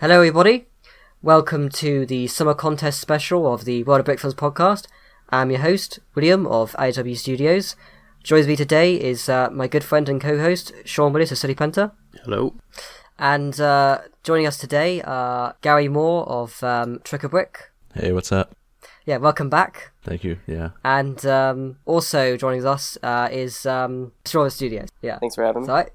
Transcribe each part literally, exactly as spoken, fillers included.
Hello everybody, welcome to the summer contest special of the World of Brick Films podcast. I'm your host, William of I W Studios. Joins me today is uh, my good friend and co-host, Sean Willis of Silly Penta. Hello. And uh, joining us today are Gary Moore of um, TwickABrick. Hey, what's up? Yeah, welcome back. Thank you, yeah. And um, also joining us uh, is um, Shawarma Studios. Yeah. Thanks for having me. All right.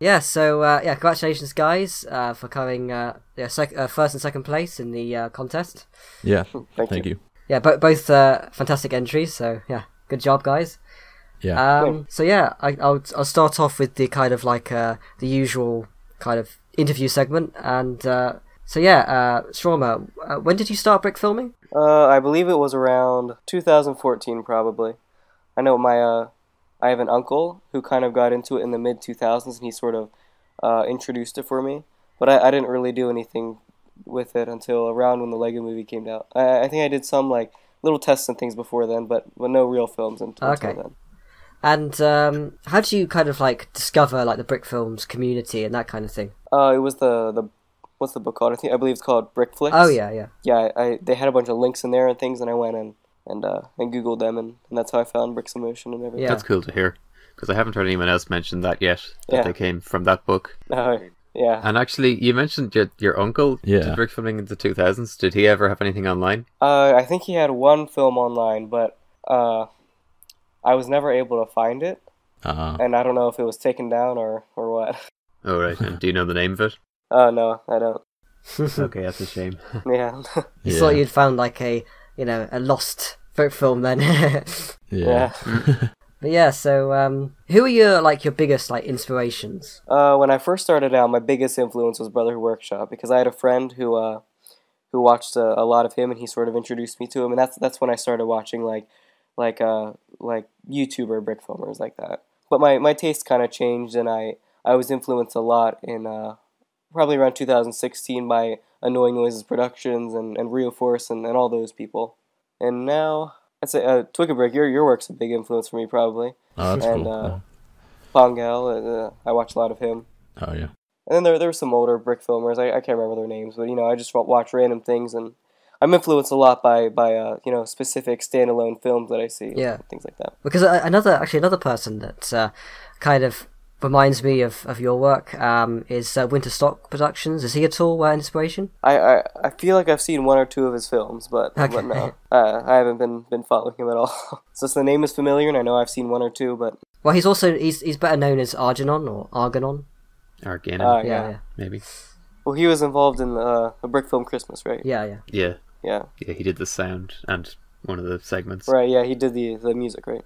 Yeah, so uh, yeah, congratulations, guys, uh, for coming uh, yeah, sec- uh, first and second place in the uh, contest. Yeah, thank, thank you. you. Yeah, bo- both uh, fantastic entries. So yeah, good job, guys. Yeah. Um, cool. So yeah, I, I'll I'll start off with the kind of like uh, the usual kind of interview segment, and uh, so yeah, uh, Shawarma, uh, when did you start brick filming? Uh, I believe it was around two thousand fourteen, probably. I know my. Uh... I have an uncle who kind of got into it in the mid two thousands, and he sort of uh, introduced it for me. But I, I didn't really do anything with it until around when the Lego movie came out. I, I think I did some like little tests and things before then, but, but no real films until, okay. until then. And um, how did you kind of like discover like the brick films community and that kind of thing? Uh, it was the, the what's the book called? I think I believe it's called Brick Flicks. Oh yeah, yeah, yeah. I, I they had a bunch of links in there and things, and I went and. and uh, and Googled them, and, and that's how I found bricks motion and everything. Yeah. That's cool to hear, because I haven't heard anyone else mention that yet, that yeah. they came from that book. Uh, yeah. And actually, you mentioned your, your uncle yeah. did brick filming in the two thousands. Did he ever have anything online? Uh, I think he had one film online, but uh, I was never able to find it, uh-huh. and I don't know if it was taken down or, or what. Oh, right. And do you know the name of it? Oh, uh, no, I don't. Okay, that's a shame. Yeah. You yeah. thought you'd found, like, a... you know, a lost brick film then. yeah. yeah. But yeah, so um, who are your, like, your biggest, like, inspirations? Uh, when I first started out, my biggest influence was Brother Workshop, because I had a friend who uh, who watched a, a lot of him, and he sort of introduced me to him, and that's that's when I started watching, like, like uh, like YouTuber brick filmers like that. But my, my taste kind of changed, and I, I was influenced a lot in uh, probably around two thousand sixteen by... Annoying Noises Productions and, and Rio Force and, and all those people. And now, I'd say, uh, TwickABrick, your your work's a big influence for me, probably. Oh, that's and, cool. And uh, Pongal, uh, I watch a lot of him. Oh, yeah. And then there, there were some older brick filmers. I, I can't remember their names, but, you know, I just watch random things, and I'm influenced a lot by, by uh, you know, specific standalone films that I see. Yeah. And things like that. Because another, actually, another person that uh, kind of... reminds me of, of your work um, is uh, Winterstock Productions. Is he at all uh, inspiration? I, I I feel like I've seen one or two of his films, but, okay. but no, uh, I haven't been, been following him at all. So the name is familiar, and I know I've seen one or two, but well, he's also he's he's better known as Argenon or Argenon. Argenon, uh, yeah, yeah, yeah, maybe. Well, he was involved in uh, a brick film Christmas, right? Yeah, yeah, yeah, yeah. Yeah, he did the sound and one of the segments. Right. Yeah, he did the the music, right?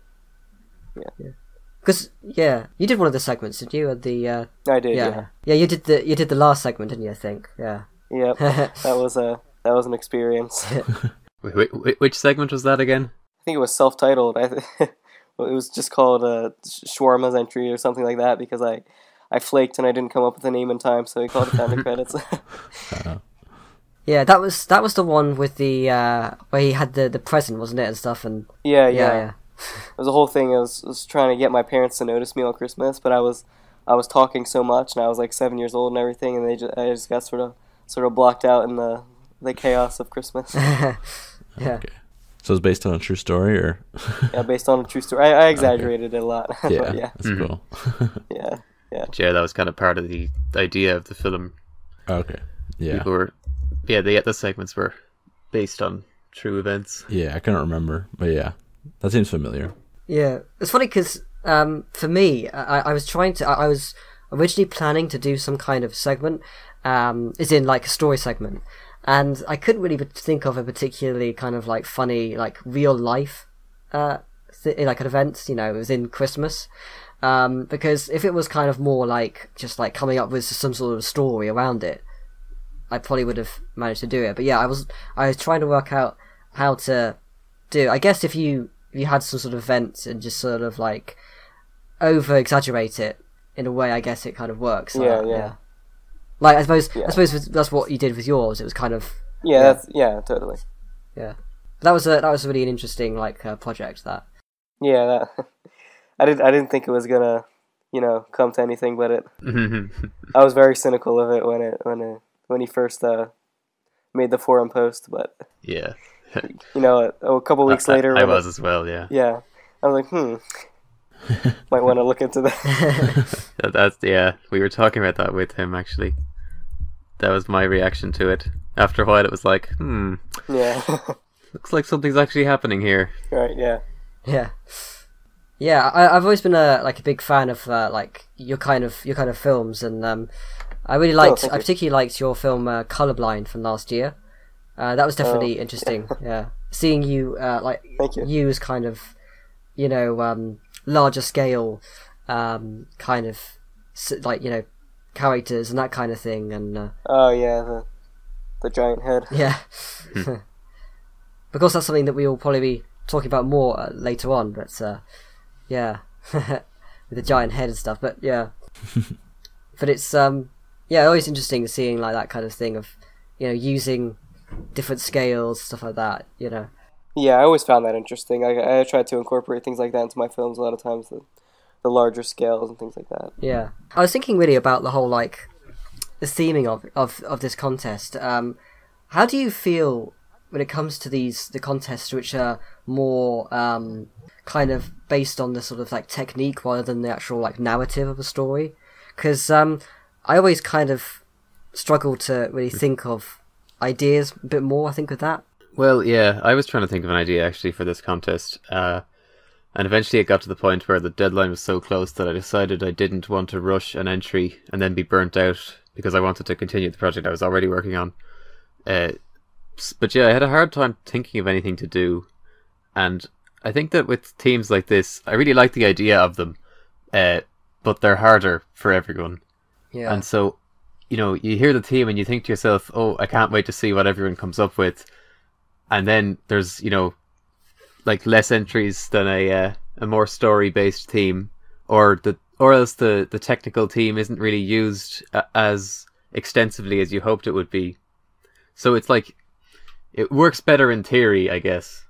Yeah. Yeah. Because yeah, you did one of the segments, didn't you? Or the uh, I did. Yeah. yeah, yeah. You did the you did the last segment, didn't you? I think. Yeah. Yep. that was a that was an experience. wait, wait, which segment was that again? I think it was self-titled. I th- it was just called uh, Shawarma's Entry or something like that, because I, I flaked and I didn't come up with a name in time, so we called it down the credits. uh-huh. Yeah, that was that was the one with the uh, where he had the, the present, wasn't it, and stuff, and yeah, yeah. yeah, yeah. It was a whole thing. I was, was trying to get my parents to notice me on Christmas, but I was, I was talking so much, and I was like seven years old and everything, and they just, I just got sort of, sort of blocked out in the, the chaos of Christmas. yeah. Okay. So it's based on a true story, or? yeah, based on a true story. I, I exaggerated okay. it a lot. Yeah, yeah. That's mm-hmm. cool. yeah, yeah. Yeah, that was kind of part of the idea of the film. Okay. Yeah. People were, yeah, the the segments were based on true events. Yeah, I can't remember, but yeah. That seems familiar. Yeah, it's funny because um, for me, I, I was trying to. I, I was originally planning to do some kind of segment, um, as in like a story segment, and I couldn't really think of a particularly kind of like funny, like real life, uh, th- like an event. You know, it was in Christmas, um, because if it was kind of more like just like coming up with some sort of story around it, I probably would have managed to do it. But yeah, I was I was trying to work out how to do. I guess if you you had some sort of event and just sort of like over exaggerate it in a way, I guess it kind of works. Yeah, like, yeah. yeah. Like I suppose, yeah. I suppose that's what you did with yours. It was kind of yeah, yeah. That's, yeah, totally. Yeah, that was a that was really an interesting like uh, project. That yeah, that, I didn't I didn't think it was gonna you know come to anything, but it. I was very cynical of it when it when it when he first uh, made the forum post, but yeah, you know, a, a couple weeks I, later, I, I was I, as well. Yeah, yeah, I was like, hmm, might want to look into that. That's yeah, we were talking about that with him actually. That was my reaction to it. After a while, it was like, hmm, yeah, looks like something's actually happening here. Right? Yeah. Yeah. Yeah, I, I've always been a like a big fan of uh, like your kind of your kind of films, and um, I really liked. Oh, I particularly liked your film uh, Colorblind from last year. Uh, that was definitely oh, interesting. Yeah. yeah, seeing you uh, like you. use kind of, you know, um, larger scale, um, kind of like you know, characters and that kind of thing. And uh, oh yeah, the the giant head. Yeah, because that's something that we will probably be talking about more uh, later on, but. Uh, Yeah, with the giant head and stuff, but yeah, but it's um, yeah, always interesting seeing like that kind of thing of, you know, using different scales, stuff like that, you know. Yeah, I always found that interesting. I I try to incorporate things like that into my films a lot of times, the the larger scales and things like that. Yeah, I was thinking really about the whole like the theming of of of this contest. Um, how do you feel when it comes to these the contests which are more um. kind of based on the sort of like technique rather than the actual like narrative of a story, because um, I always kind of struggle to really think of ideas a bit more. I think with that. Well, yeah, I was trying to think of an idea actually for this contest, uh, and eventually it got to the point where the deadline was so close that I decided I didn't want to rush an entry and then be burnt out because I wanted to continue the project I was already working on. Uh, but yeah, I had a hard time thinking of anything to do, and. I think that with teams like this, I really like the idea of them, uh, but they're harder for everyone. Yeah. And so, you know, you hear the team and you think to yourself, oh, I can't wait to see what everyone comes up with. And then there's, you know, like less entries than a uh, a more story-based team, or the or else the, the technical team isn't really used as extensively as you hoped it would be. So it's like, it works better in theory, I guess.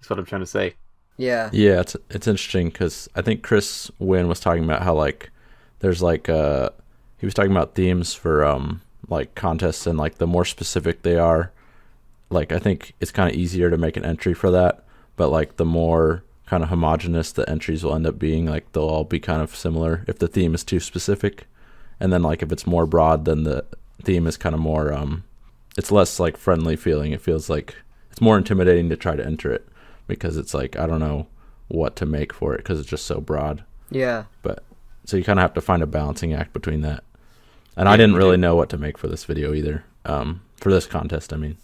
That's what I'm trying to say. Yeah. Yeah, it's it's interesting because I think Chris Wynn was talking about how like there's like uh he was talking about themes for um like contests, and like the more specific they are, like I think it's kind of easier to make an entry for that. But like the more kind of homogenous the entries will end up being, like they'll all be kind of similar if the theme is too specific. And then like if it's more broad, then the theme is kind of more um it's less like friendly feeling. It feels like it's more intimidating to try to enter it. Because it's like, I don't know what to make for it because it's just so broad. Yeah. But so you kind of have to find a balancing act between that. And yeah, I didn't really know what to make for this video either. Um, for this contest, I mean.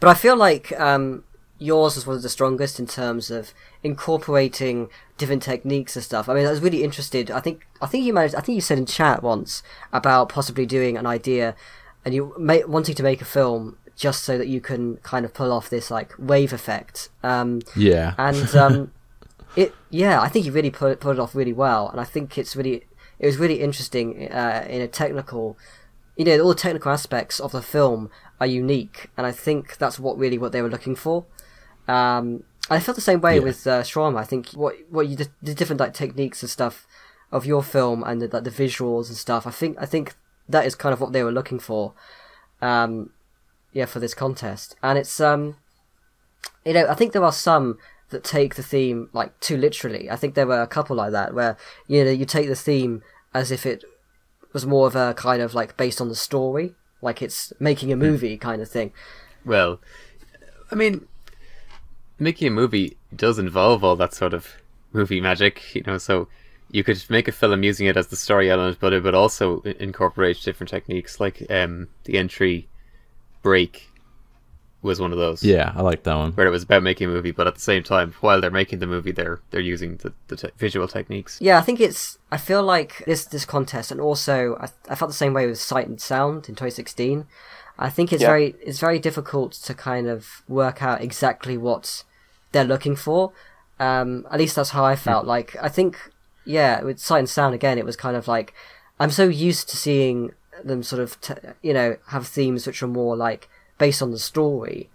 But I feel like um, yours was one of the strongest in terms of incorporating different techniques and stuff. I mean, I was really interested. I think I think you managed. I think you said in chat once about possibly doing an idea, and you may, wanting to make a film. Just so that you can kind of pull off this like wave effect. Um, yeah. And um, it, yeah, I think you really put it, put it off really well. And I think it's really, it was really interesting uh, in a technical, you know, all the technical aspects of the film are unique. And I think that's what really what they were looking for. Um, I felt the same way yeah. with uh, Shawarma. I think what, what you did, the different like techniques and stuff of your film and the, like, the visuals and stuff. I think, I think that is kind of what they were looking for. Um, Yeah, for this contest, and it's um, you know, I think there are some that take the theme like too literally. I think there were a couple like that where you know you take the theme as if it was more of a kind of like based on the story, like it's making a movie kind of thing. Well, I mean, making a movie does involve all that sort of movie magic, you know. So you could make a film using it as the story element, but it would also incorporate different techniques, like um, the entry. Break was one of those. Yeah, I like that one. Where it was about making a movie, but at the same time, while they're making the movie, they're they're using the, the te- visual techniques. Yeah, I think it's. I feel like this this contest, and also I, I felt the same way with Sight and Sound in twenty sixteen. I think it's yeah. very it's very difficult to kind of work out exactly what they're looking for. Um, at least that's how I felt. Mm. Like I think yeah, with Sight and Sound again, it was kind of like I'm so used to seeing. Them sort of t- you know have themes which are more like based on the story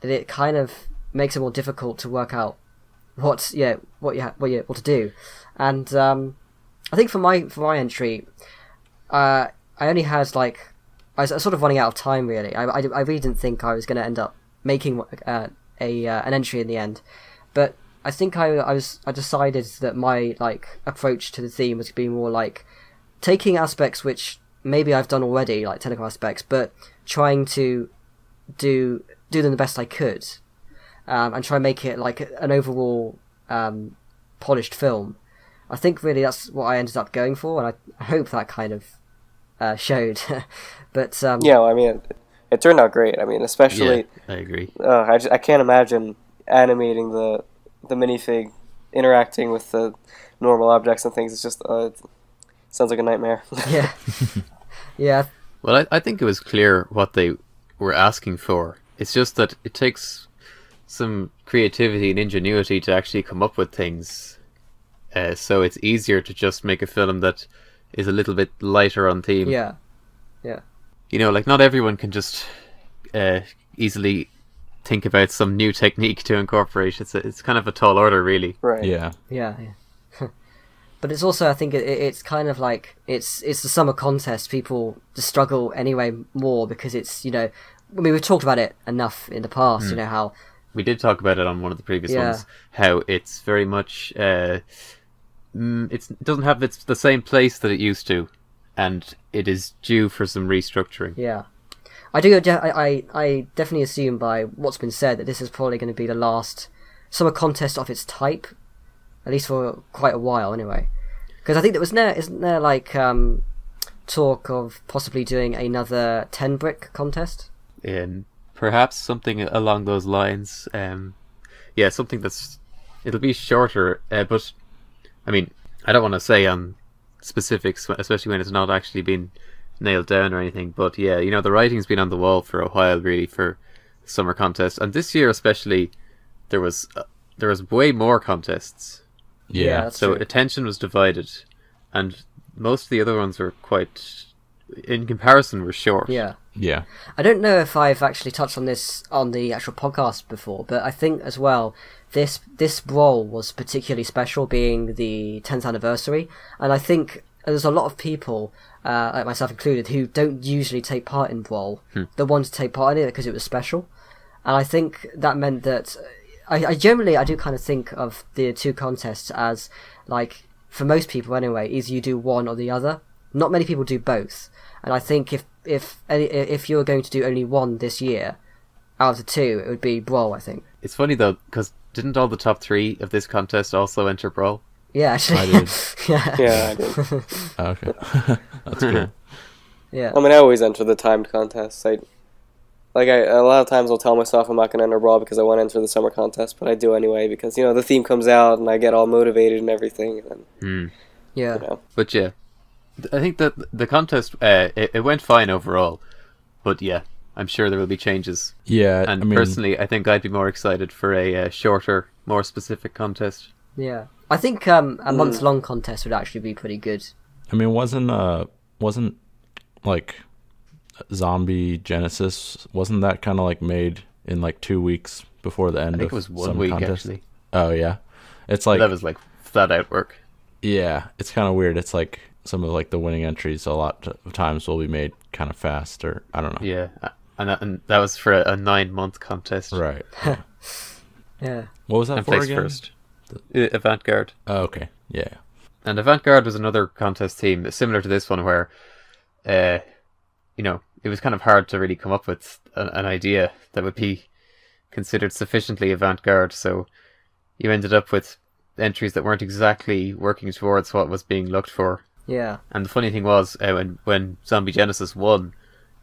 that it kind of makes it more difficult to work out what yeah what you ha- what you what to do. And um I think for my for my entry uh I only had like I was, I was sort of running out of time, really. I, I, I really didn't think I was going to end up making uh, a uh, an entry in the end, but I think I, I was I decided that my like approach to the theme was to be more like taking aspects which maybe I've done already, like technical aspects, but trying to do do them the best I could, um, and try and make it like an overall um, polished film. I think really that's what I ended up going for, and I hope that kind of uh, showed. But um, yeah, well, I mean, it, it turned out great. I mean, especially yeah, I agree. Uh, I just, I can't imagine animating the the minifig interacting with the normal objects and things. It's just uh, it sounds like a nightmare. Yeah, yeah. Well, I I think it was clear what they were asking for. It's just that it takes some creativity and ingenuity to actually come up with things. Uh, so it's easier to just make a film that is a little bit lighter on theme. Yeah, yeah. You know, like not everyone can just uh, easily think about some new technique to incorporate. It's a, it's kind of a tall order, really. Right. Yeah. Yeah. yeah. But it's also, I think, it, it's kind of like it's it's the summer contest. People just struggle anyway more because it's, you know, I mean, we've talked about it enough in the past. Mm. You know how we did talk about it on one of the previous yeah. ones. How it's very much. Uh, Mm, it's, it doesn't have it's the same place that it used to, and it is due for some restructuring. Yeah, I do. I I definitely assume by what's been said that this is probably going to be the last summer contest of its type, at least for quite a while, anyway. Because I think there was no, isn't there like um, talk of possibly doing another ten brick contest? And perhaps something along those lines. Um, yeah, something that's it'll be shorter, uh, but. I mean, I don't want to say um specifics, especially when it's not actually been nailed down or anything. But yeah, you know, the writing's been on the wall for a while, really, for summer contests, and this year especially, there was uh, there was way more contests. Yeah. yeah that's so true. Attention was divided, and most of the other ones were quite, in comparison, were short. Yeah. Yeah. I don't know if I've actually touched on this on the actual podcast before, but I think as well. This this Brawl was particularly special, being the tenth anniversary, and I think there's a lot of people, uh, like myself included, who don't usually take part in Brawl, hmm. that wanted to take part in it because it was special, and I think that meant that I, I generally I do kind of think of the two contests as like, for most people anyway, either you do one or the other. Not many people do both, and I think if if if you were going to do only one this year, out of the two, it would be Brawl. I think it's funny though because. Didn't all the top three of this contest also enter Brawl? Yeah, actually. I did. yeah. yeah, I did. Oh, okay. That's cool. Yeah. I mean, I always enter the timed contests. I, like, I, a lot of times I'll tell myself I'm not going to enter Brawl because I want to enter the summer contest, but I do anyway because, you know, the theme comes out and I get all motivated and everything. And then, mm. Yeah. You know. But, yeah, I think that the contest, uh, it, it went fine overall, but, yeah. I'm sure there will be changes. Yeah, and I mean, personally, I think I'd be more excited for a uh, shorter, more specific contest. Yeah, I think um, a month-long contest would actually be pretty good. I mean, wasn't uh, wasn't like Zombie Genesis? Wasn't that kind of like made in like two weeks before the end? I think of it was one week contest? Actually. Oh yeah, it's like that was like flat-out work. Yeah, it's kind of weird. It's like. Some of like the winning entries a lot of times will be made kind of fast, or I don't know. Yeah, and that, and that was for a, a nine-month contest, right? Yeah. yeah. What was that and for again? First, the... avant-garde. Oh, okay. Yeah. And avant-garde was another contest theme similar to this one, where, uh, you know, it was kind of hard to really come up with an, an idea that would be considered sufficiently avant-garde. So you ended up with entries that weren't exactly working towards what was being looked for. Yeah, and the funny thing was, uh, when when Zombie Genesis won,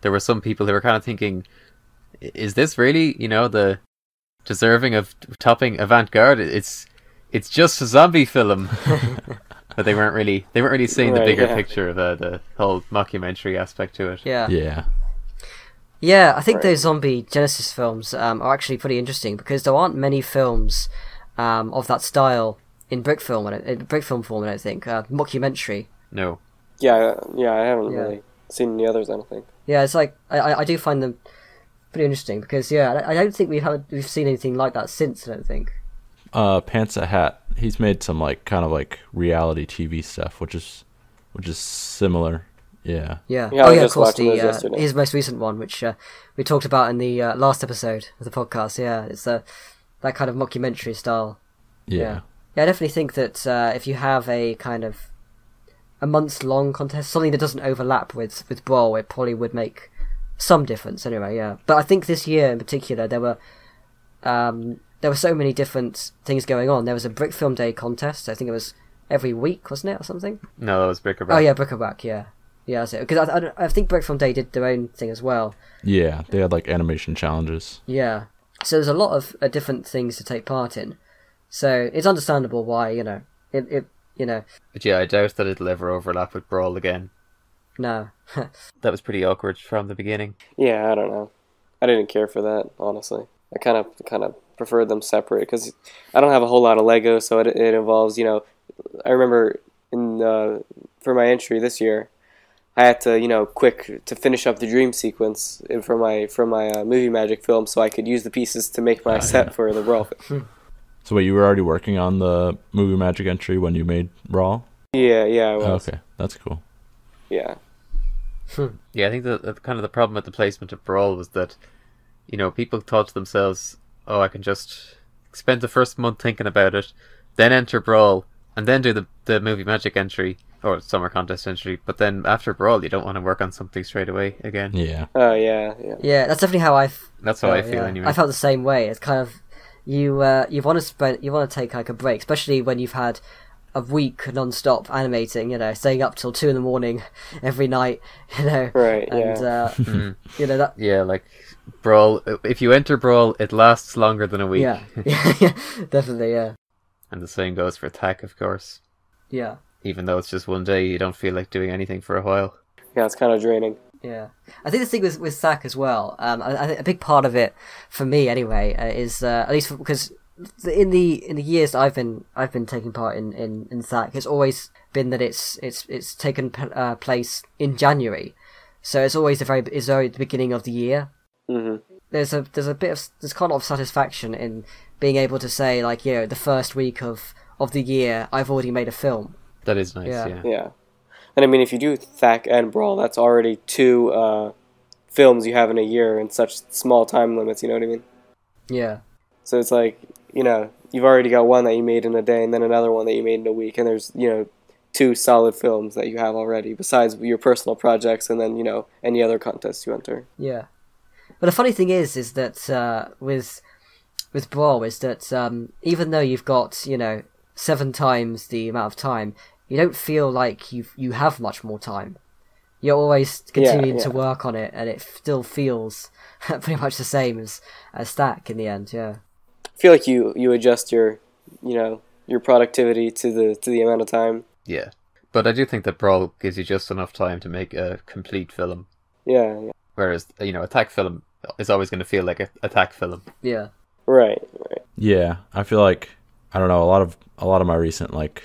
there were some people who were kind of thinking, "Is this really, you know, the deserving of topping avant-garde? It's it's just a zombie film." But they weren't really they weren't really seeing right, the bigger yeah. picture of uh, the whole mockumentary aspect to it. Yeah, yeah, yeah. I think right. those Zombie Genesis films um, are actually pretty interesting because there aren't many films um, of that style in brick film in brick film form. I don't think uh, mockumentary. No. Yeah, yeah, I haven't yeah. really seen any others, I don't think. Yeah, it's like, I, I do find them pretty interesting, because, yeah, I don't think we have, we've seen anything like that since, I don't think. Uh, Pants a Hat, he's made some, like, kind of, like, reality T V stuff, which is, which is similar Yeah. Yeah. yeah oh, yeah, of course. The, uh, his most recent one, which uh, we talked about in the uh, last episode of the podcast. Yeah, it's uh, that kind of mockumentary style. Yeah. Yeah, yeah I definitely think that uh, if you have a kind of a months-long contest, something that doesn't overlap with, with Brawl, it probably would make some difference anyway, yeah. But I think this year in particular, there were... Um, there were so many different things going on. There was a Brick Film Day contest. I think it was every week, wasn't it, or something? No, that was Brick or Brack. Oh, yeah, Brick or Brack, yeah. Yeah, that's it. Because I, I, I think Brick Film Day did their own thing as well. Yeah, they had, like, animation challenges. Yeah. So there's a lot of uh, different things to take part in. So it's understandable why, you know, it, it you know... But yeah, I doubt that it'll ever overlap with Brawl again. No. That was pretty awkward from the beginning. Yeah, I don't know. I didn't care for that, honestly. I kind of, kind of... prefer them separate because I don't have a whole lot of Lego, so it it involves, you know, I remember in uh, for my entry this year, I had to, you know, quick to finish up the dream sequence for my for my uh, movie magic film, so I could use the pieces to make my ah, set yeah. for the Brawl. So wait, you were already working on the movie magic entry when you made Brawl? Yeah, yeah, I was. Oh, okay, that's cool. Yeah, yeah. I think the, the kind of the problem with the placement of Brawl was that, you know, people thought to themselves, oh, I can just spend the first month thinking about it, then enter Brawl, and then do the the movie magic entry or summer contest entry. But then after Brawl, you don't want to work on something straight away again. Yeah. Oh yeah. Yeah. Yeah. That's definitely how I. That's how uh, I feel yeah. anyway. I felt the same way. It's kind of you. Uh, you want to spend. You want to take like a break, especially when you've had a week non-stop animating. You know, staying up till two in the morning every night. You know. Right. And, yeah. Uh, you know that. Yeah. Like. Brawl, if you enter Brawl, it lasts longer than a week. Yeah, yeah, yeah. Definitely, yeah. And the same goes for Thak, of course. Yeah. Even though it's just one day, you don't feel like doing anything for a while. Yeah, it's kind of draining. Yeah. I think the thing with, with Thak as well, um, I, I think a big part of it, for me anyway, uh, is, uh, at least because in the in the years I've been I've been taking part in, in, in Thak, it's always been that it's, it's, it's taken uh, place in January. So it's always the very, it's very the beginning of the year. Mm-hmm. There's a there's a bit of there's quite a lot of satisfaction in being able to say, like, you know, the first week of, of the year I've already made a film. That is nice. Yeah. Yeah. yeah. And I mean, if you do Thak and Brawl, that's already two uh, films you have in a year in such small time limits. You know what I mean? Yeah. So it's like, you know, you've already got one that you made in a day, and then another one that you made in a week, and there's, you know, two solid films that you have already besides your personal projects, and then, you know, any other contests you enter. Yeah. But the funny thing is, is that uh, with with Brawl is that um, even though you've got, you know, seven times the amount of time, you don't feel like you you have much more time. You're always continuing yeah, yeah. to work on it, and it still feels pretty much the same as as Thak in the end. Yeah, I feel like you, you adjust your you know your productivity to the to the amount of time. Yeah, but I do think that Brawl gives you just enough time to make a complete film. Yeah. yeah. Whereas, you know, a Thak film is always going to feel like a, a Thak film. Yeah. Right, right. Yeah, I feel like, I don't know, a lot of a lot of my recent, like,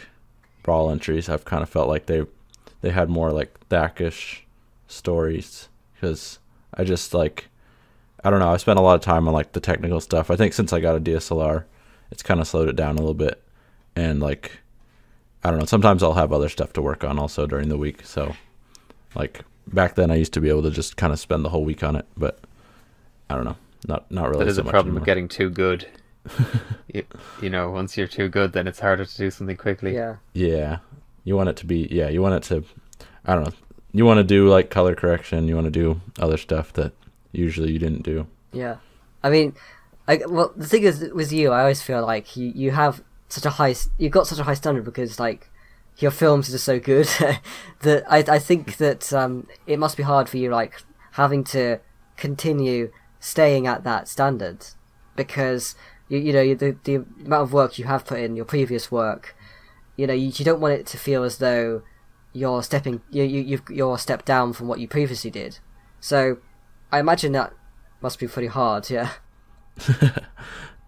Brawl entries, I've kind of felt like they they had more, like, Thakish stories. Because I just, like, I don't know, I spent a lot of time on, like, the technical stuff. I think since I got a D S L R, it's kind of slowed it down a little bit. And, like, I don't know, sometimes I'll have other stuff to work on also during the week. So, like... Back then, I used to be able to just kind of spend the whole week on it, but I don't know, not not really. That is so a much problem anymore. With getting too good. you, you know, once you're too good, then it's harder to do something quickly. Yeah. Yeah. You want it to be. Yeah. You want it to. I don't know. You want to do like color correction. You want to do other stuff that usually you didn't do. Yeah. I mean, I well, the thing is with you, I always feel like you you have such a high. You've got such a high standard because like. Your films are just so good that I I think that um it must be hard for you, like, having to continue staying at that standard because you you know the the amount of work you have put in your previous work, you know you, you don't want it to feel as though you're stepping you you you've, you're a step down from what you previously did. So I imagine that must be pretty hard. Yeah.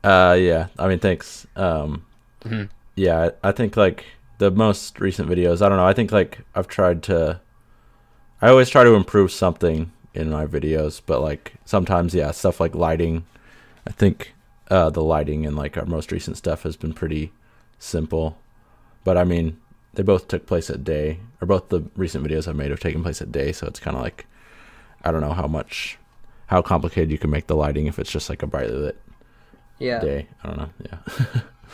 uh yeah. I mean, thanks. Um, mm-hmm. Yeah, I, I think like. The most recent videos, I don't know, I think, like, I've tried to... I always try to improve something in my videos, but, like, sometimes, yeah, stuff like lighting. I think uh, the lighting in, like, our most recent stuff has been pretty simple. But, I mean, they both took place at day, or both the recent videos I've made have taken place at day, so it's kind of like, I don't know how much, how complicated you can make the lighting if it's just like a brightly lit yeah. day. I don't know, yeah.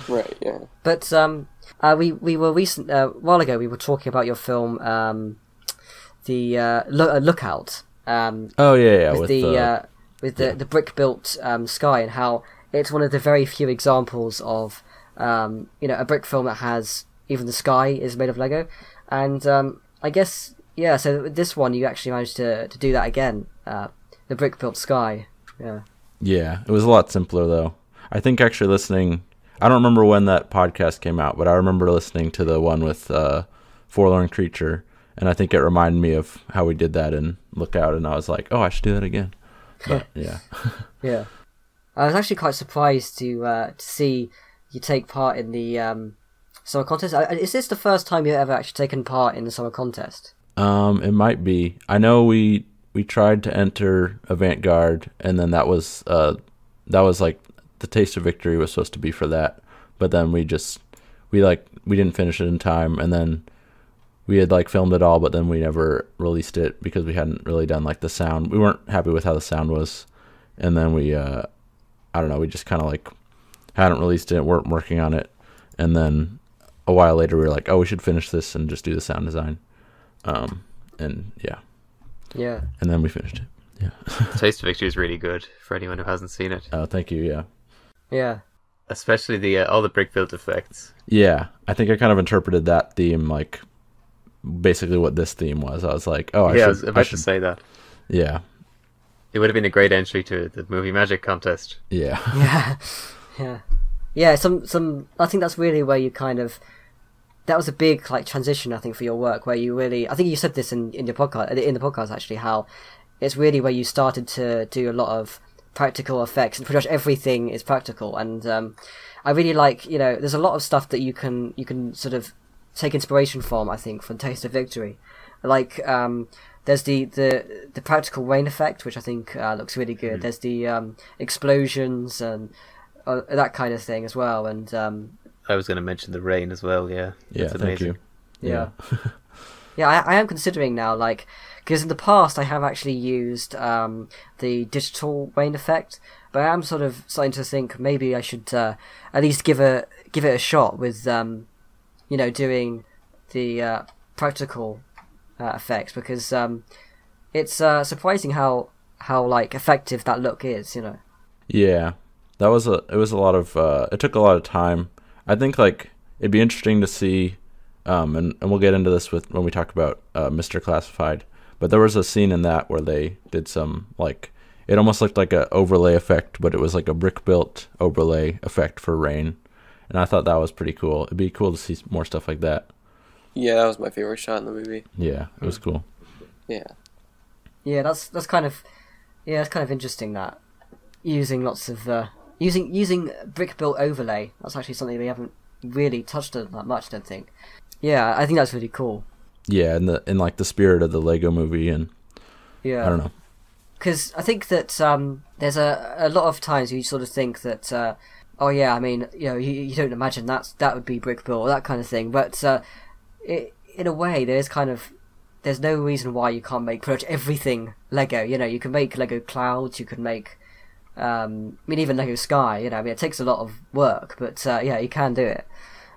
Right, yeah. But um, uh, we, we were recent, uh, a while ago, we were talking about your film, um, the uh, lo- Lookout. Um, oh, yeah, yeah. With, with the, the uh, with the, yeah. the brick-built um, sky, and how it's one of the very few examples of, um, you know, a brick film that has, even the sky is made of Lego. And um, I guess, yeah, so this one, you actually managed to, to do that again, uh, the brick-built sky. Yeah. Yeah, it was a lot simpler, though. I think actually listening... I don't remember when that podcast came out, but I remember listening to the one with uh, Forlorn Creature, and I think it reminded me of how we did that in Lookout, and I was like, oh, I should do that again. But, yeah. Yeah. I was actually quite surprised to uh, to see you take part in the um, summer contest. Is this the first time you've ever actually taken part in the summer contest? Um, it might be. I know we we tried to enter avant-garde, and then that was uh, that was like, the Taste of Victory was supposed to be for that, but then we just we like we didn't finish it in time, and then we had like filmed it all, but then we never released it because we hadn't really done like the sound. We weren't happy with how the sound was, and then we uh I don't know, we just kind of like hadn't released it, weren't working on it, and then a while later we were like, oh, we should finish this and just do the sound design, um and yeah yeah and then we finished it. Yeah. Taste of Victory is really good for anyone who hasn't seen it. Oh, thank you. Yeah. Yeah, especially the uh, all the brick built effects. Yeah, I think I kind of interpreted that theme like basically what this theme was. I was like, oh, I yeah, should, I was about I should... to say that. Yeah, it would have been a great entry to the Movie Magic contest. Yeah, yeah, yeah, yeah. Some, some. I think that's really where you kind of that was a big like transition. I think for your work, where you really, I think you said this in in your podcast, in the podcast actually, how it's really where you started to do a lot of practical effects, and pretty much everything is practical. And um, I really like, you know, there's a lot of stuff that you can you can sort of take inspiration from, I think, from Taste of Victory. Like um, there's the, the the practical rain effect, which I think uh, looks really good. Mm-hmm. There's the um, explosions and uh, that kind of thing as well. And um, I was going to mention the rain as well. Yeah, yeah, that's amazing. Thank you. Yeah, yeah. Yeah, I, I am considering now, like, because in the past I have actually used um, the digital rain effect, but I am sort of starting to think maybe I should uh, at least give a give it a shot with, um, you know, doing the uh, practical uh, effects, because um, it's uh, surprising how how like effective that look is, you know. Yeah, that was a it was a lot of uh, it took a lot of time. I think like it'd be interesting to see. Um, and, and we'll get into this with when we talk about uh, Mister Classified, but there was a scene in that where they did some, like, it almost looked like a overlay effect, but it was like a brick-built overlay effect for rain, and I thought that was pretty cool. It'd be cool to see more stuff like that. Yeah, that was my favorite shot in the movie. Yeah, it was cool. Yeah. Yeah, that's that's kind of, yeah, it's kind of interesting that using lots of, uh, using, using brick-built overlay, that's actually something we haven't really touched on that much, I don't think. Yeah, I think that's really cool. Yeah, in the in like the spirit of the Lego movie, and yeah, I don't know, because I think that um, there's a a lot of times you sort of think that uh, oh yeah, I mean, you know, you, you don't imagine that that would be brick built or that kind of thing, but uh, it, in a way there's kind of there's no reason why you can't make pretty much everything Lego. You know, you can make Lego clouds, you can make um, I mean even Lego sky. You know, I mean it takes a lot of work, but uh, yeah, you can do it.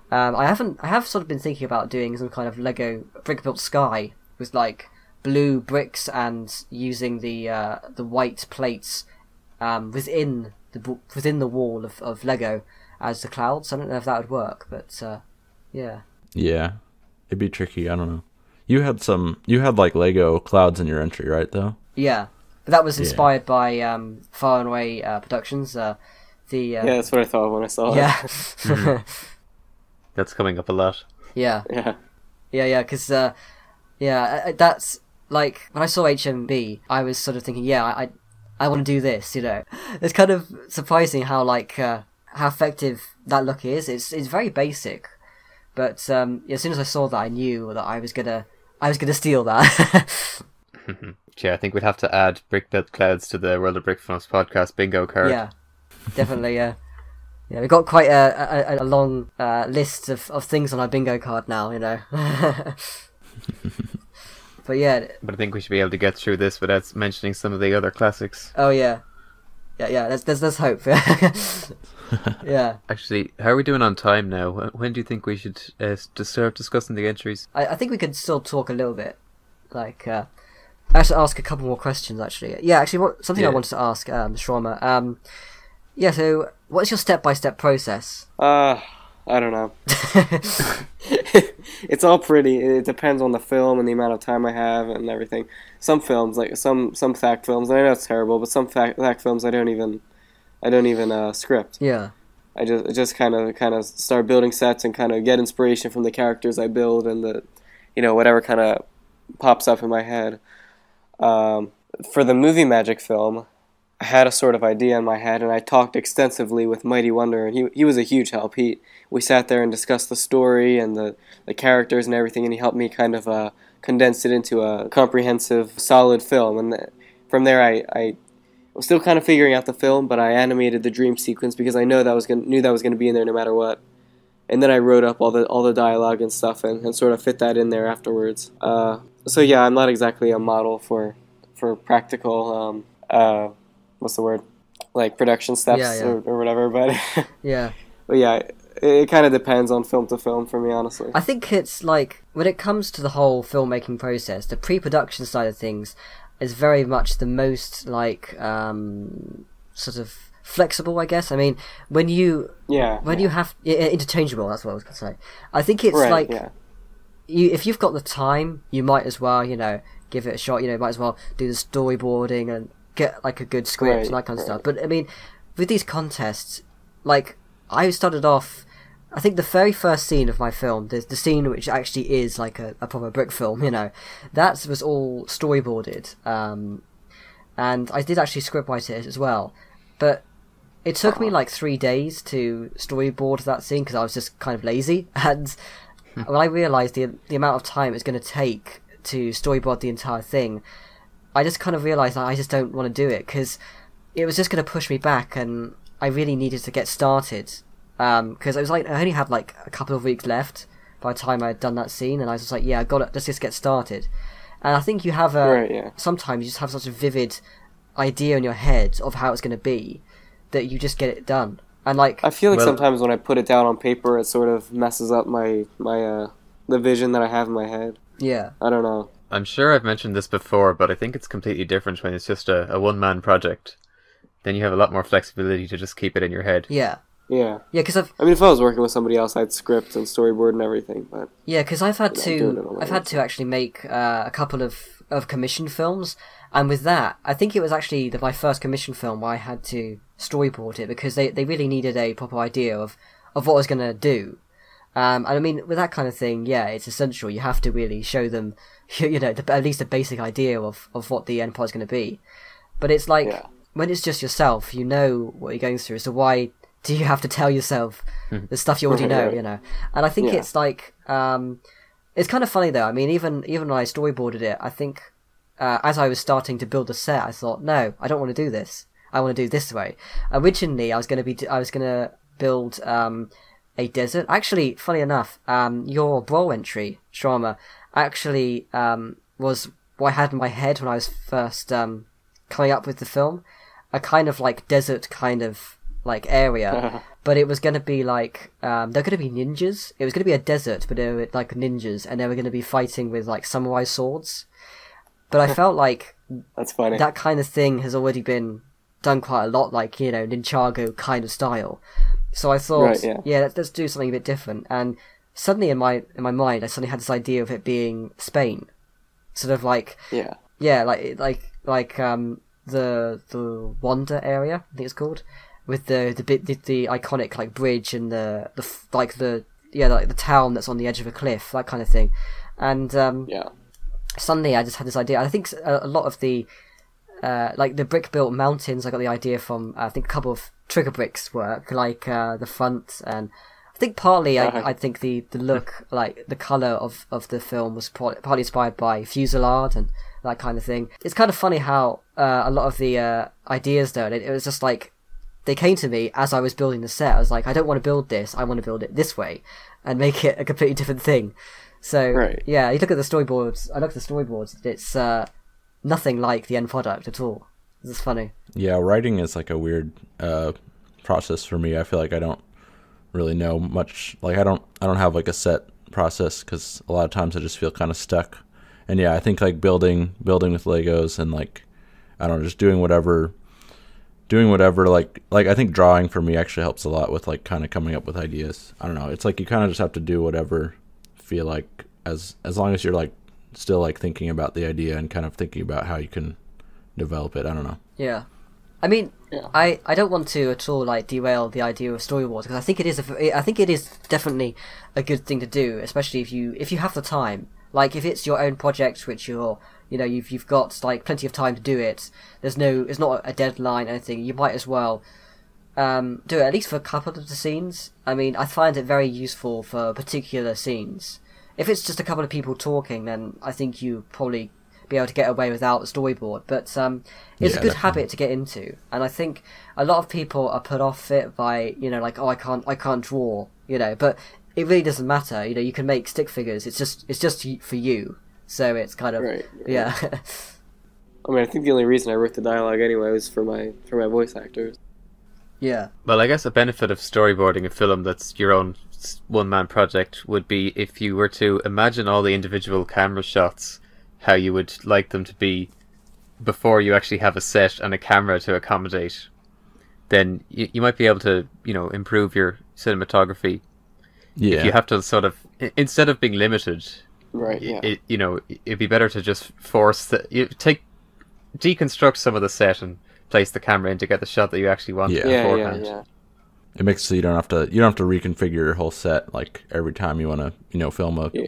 Um, I haven't. I have sort of been thinking about doing some kind of Lego brick-built sky with like blue bricks and using the uh, the white plates um, within the within the wall of, of Lego as the clouds. I don't know if that would work, but uh, yeah. Yeah, it'd be tricky. I don't know. You had some. You had like Lego clouds in your entry, right? Though. Yeah, but that was inspired yeah. by um, Far and Away uh, Productions. Uh, the uh, yeah, that's what I thought when I saw it. Yeah. That's coming up a lot. Yeah. Yeah. Yeah, yeah, because, uh, yeah, that's, like, when I saw H M B, I was sort of thinking, yeah, I I want to do this, you know. It's kind of surprising how, like, uh, how effective that look is. It's it's very basic, but um, as soon as I saw that, I knew that I was going to I was gonna steal that. Yeah, I think we'd have to add Brick Built Clouds to the World of Brick Films podcast bingo card. Yeah, definitely, yeah. Yeah, we've got quite a, a, a long uh, list of, of things on our bingo card now, you know. But yeah. But I think we should be able to get through this without mentioning some of the other classics. Oh, yeah. Yeah, yeah, there's, there's, there's hope. Yeah. Actually, how are we doing on time now? When do you think we should uh, start discussing the entries? I, I think we could still talk a little bit. Like, uh, I should ask a couple more questions, actually. Yeah, actually, what, something yeah. I wanted to ask, um, Shawarma. Um, yeah, so... What's your step-by-step process? Uh, I don't know. It's all pretty. It depends on the film and the amount of time I have and everything. Some films, like some some Thak films, I know it's terrible, but some Thak, Thak films I don't even, I don't even uh, script. Yeah. I just I just kind of kind of start building sets and kind of get inspiration from the characters I build and the, you know, whatever kind of pops up in my head. Um, for the movie magic film, I had a sort of idea in my head, and I talked extensively with Mighty Wonder, and he he was a huge help. He we sat there and discussed the story and the, the characters and everything, and he helped me kind of uh, condense it into a comprehensive, solid film. And th- from there, I, I was still kind of figuring out the film, but I animated the dream sequence because I know that was gonna, knew that was going to be in there no matter what. And then I wrote up all the all the dialogue and stuff, and, and sort of fit that in there afterwards. Uh, so yeah, I'm not exactly a model for for practical. Um, uh, what's the word, like production steps yeah, yeah. Or, or whatever, but yeah, but yeah, it, it kind of depends on film to film for me, honestly. I think it's like, when it comes to the whole filmmaking process, the pre-production side of things is very much the most like um, sort of flexible, I guess. I mean, when you yeah when yeah. you have interchangeable, that's what I was gonna say. I think it's right, like yeah. you if you've got the time, you might as well, you know, give it a shot. You know, might as well do the storyboarding and get like a good script right, and that kind of right. stuff. But I mean, with these contests, like I started off, I think the very first scene of my film, the, the scene which actually is like a, a proper brick film, you know, that was all storyboarded, um, and I did actually scriptwrite it as well. But it took me like three days to storyboard that scene because I was just kind of lazy, and when I realised the the amount of time it's going to take to storyboard the entire thing, I just kind of realised that I just don't want to do it because it was just going to push me back, and I really needed to get started because um, I was like, I only had like a couple of weeks left by the time I had done that scene, and I was just like, yeah, I got it. Let's just get started. And I think you have a right, yeah. sometimes you just have such a vivid idea in your head of how it's going to be that you just get it done. And like, I feel like well, sometimes when I put it down on paper, it sort of messes up my my uh, the vision that I have in my head. Yeah, I don't know. I'm sure I've mentioned this before, but I think it's completely different when it's just a, a one-man project. Then you have a lot more flexibility to just keep it in your head. Yeah. Yeah. Yeah, because I've... I mean, if I was working with somebody else, I'd script and storyboard and everything, but... Yeah, because I've had to... I've had to actually make uh, a couple of, of commissioned films, and with that, I think it was actually the, my first commissioned film where I had to storyboard it, because they, they really needed a proper idea of, of what I was going to do. Um, and I mean, with that kind of thing, yeah, it's essential. You have to really show them, you know, the, at least a basic idea of, of what the end part is going to be. But it's like, yeah. when it's just yourself, you know what you're going through, so why do you have to tell yourself the stuff you already know, you know? And I think yeah. it's like, um, it's kind of funny though. I mean, even, even when I storyboarded it, I think uh, as I was starting to build the set, I thought, no, I don't want to do this. I want to do this way. Originally, I was going to be, I was going to build... Um, a desert. Actually, funny enough, um, your Brawl entry, Shawarma, actually um, was what I had in my head when I was first um, coming up with the film. A kind of like desert kind of like area. But it was going to be like, um, they're going to be ninjas. It was going to be a desert, but they were like ninjas, and they were going to be fighting with like samurai swords. But I felt like that's funny. That kind of thing has already been done quite a lot, like, you know, Ninjago kind of style. So I thought, right, yeah, yeah let's, let's do something a bit different. And suddenly in my in my mind, I suddenly had this idea of it being Spain, sort of like yeah, yeah, like like like um the the Wanda area, I think it's called, with the the bit the, the iconic like bridge and the the like the yeah like the town that's on the edge of a cliff, that kind of thing. And um, yeah, suddenly I just had this idea. I think a, a lot of the Uh, like the brick built mountains, I got the idea from uh, I think a couple of TwickABrick's work, like uh, the front, and I think partly uh-huh. I, I think the, the look, like the colour of, of the film was part, partly inspired by Fusillade and that kind of thing. It's kind of funny how uh, a lot of the uh, ideas though, it, it was just like they came to me as I was building the set. I was like, I don't want to build this. I want to build it this way and make it a completely different thing. So, right. yeah, you look at the storyboards. I look at the storyboards. It's uh, nothing like the end product at all. It's funny. Yeah, writing is like a weird uh, process for me. I feel like I don't really know much. Like I don't, I don't have like a set process because a lot of times I just feel kind of stuck. And yeah, I think like building, building with Legos and like, I don't know, just doing whatever, doing whatever, like, like I think drawing for me actually helps a lot with like kind of coming up with ideas. I don't know. It's like, you kind of just have to do whatever feel like as, as long as you're like still like thinking about the idea and kind of thinking about how you can develop it. I don't know. Yeah. I mean, yeah. I, I don't want to at all like derail the idea of storyboards because I think it is, a, I think it is definitely a good thing to do, especially if you, if you have the time. Like if it's your own project, which you're, you know, you've you've got like plenty of time to do it. There's no, it's not a deadline or anything. You might as well um, do it at least for a couple of the scenes. I mean, I find it very useful for particular scenes. If it's just a couple of people talking, then I think you probably be able to get away without a storyboard. But um, it's yeah, a good definitely. habit to get into, and I think a lot of people are put off it by, you know, like oh I can't I can't draw, you know, but. It really doesn't matter, you know. You can make stick figures. It's just, it's just for you. So it's kind of, right, right. yeah. I mean, I think the only reason I wrote the dialogue anyway was for my for my voice actors. Yeah. Well, I guess the benefit of storyboarding a film that's your own one-man project would be if you were to imagine all the individual camera shots, how you would like them to be, before you actually have a set and a camera to accommodate. Then you you might be able to, you know, improve your cinematography. Yeah. If you have to sort of, instead of being limited, right? Yeah. It, you know, it'd be better to just force the you take deconstruct some of the set and place the camera in to get the shot that you actually want. Yeah, yeah, yeah, yeah. It makes it so you don't have to you don't have to reconfigure your whole set like every time you want to you know film a yeah.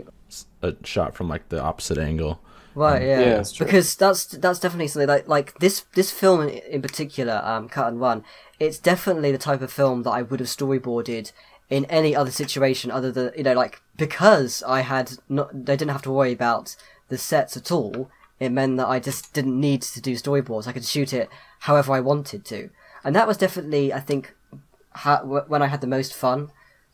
a shot from like the opposite angle. Right. Um, yeah. yeah that's because that's that's definitely something like like this this film in particular, um, Cut and Run. It's definitely the type of film that I would have storyboarded in any other situation other than, you know, like, because I had not, I didn't have to worry about the sets at all, it meant that I just didn't need to do storyboards. I could shoot it however I wanted to. And that was definitely, I think, ha- when I had the most fun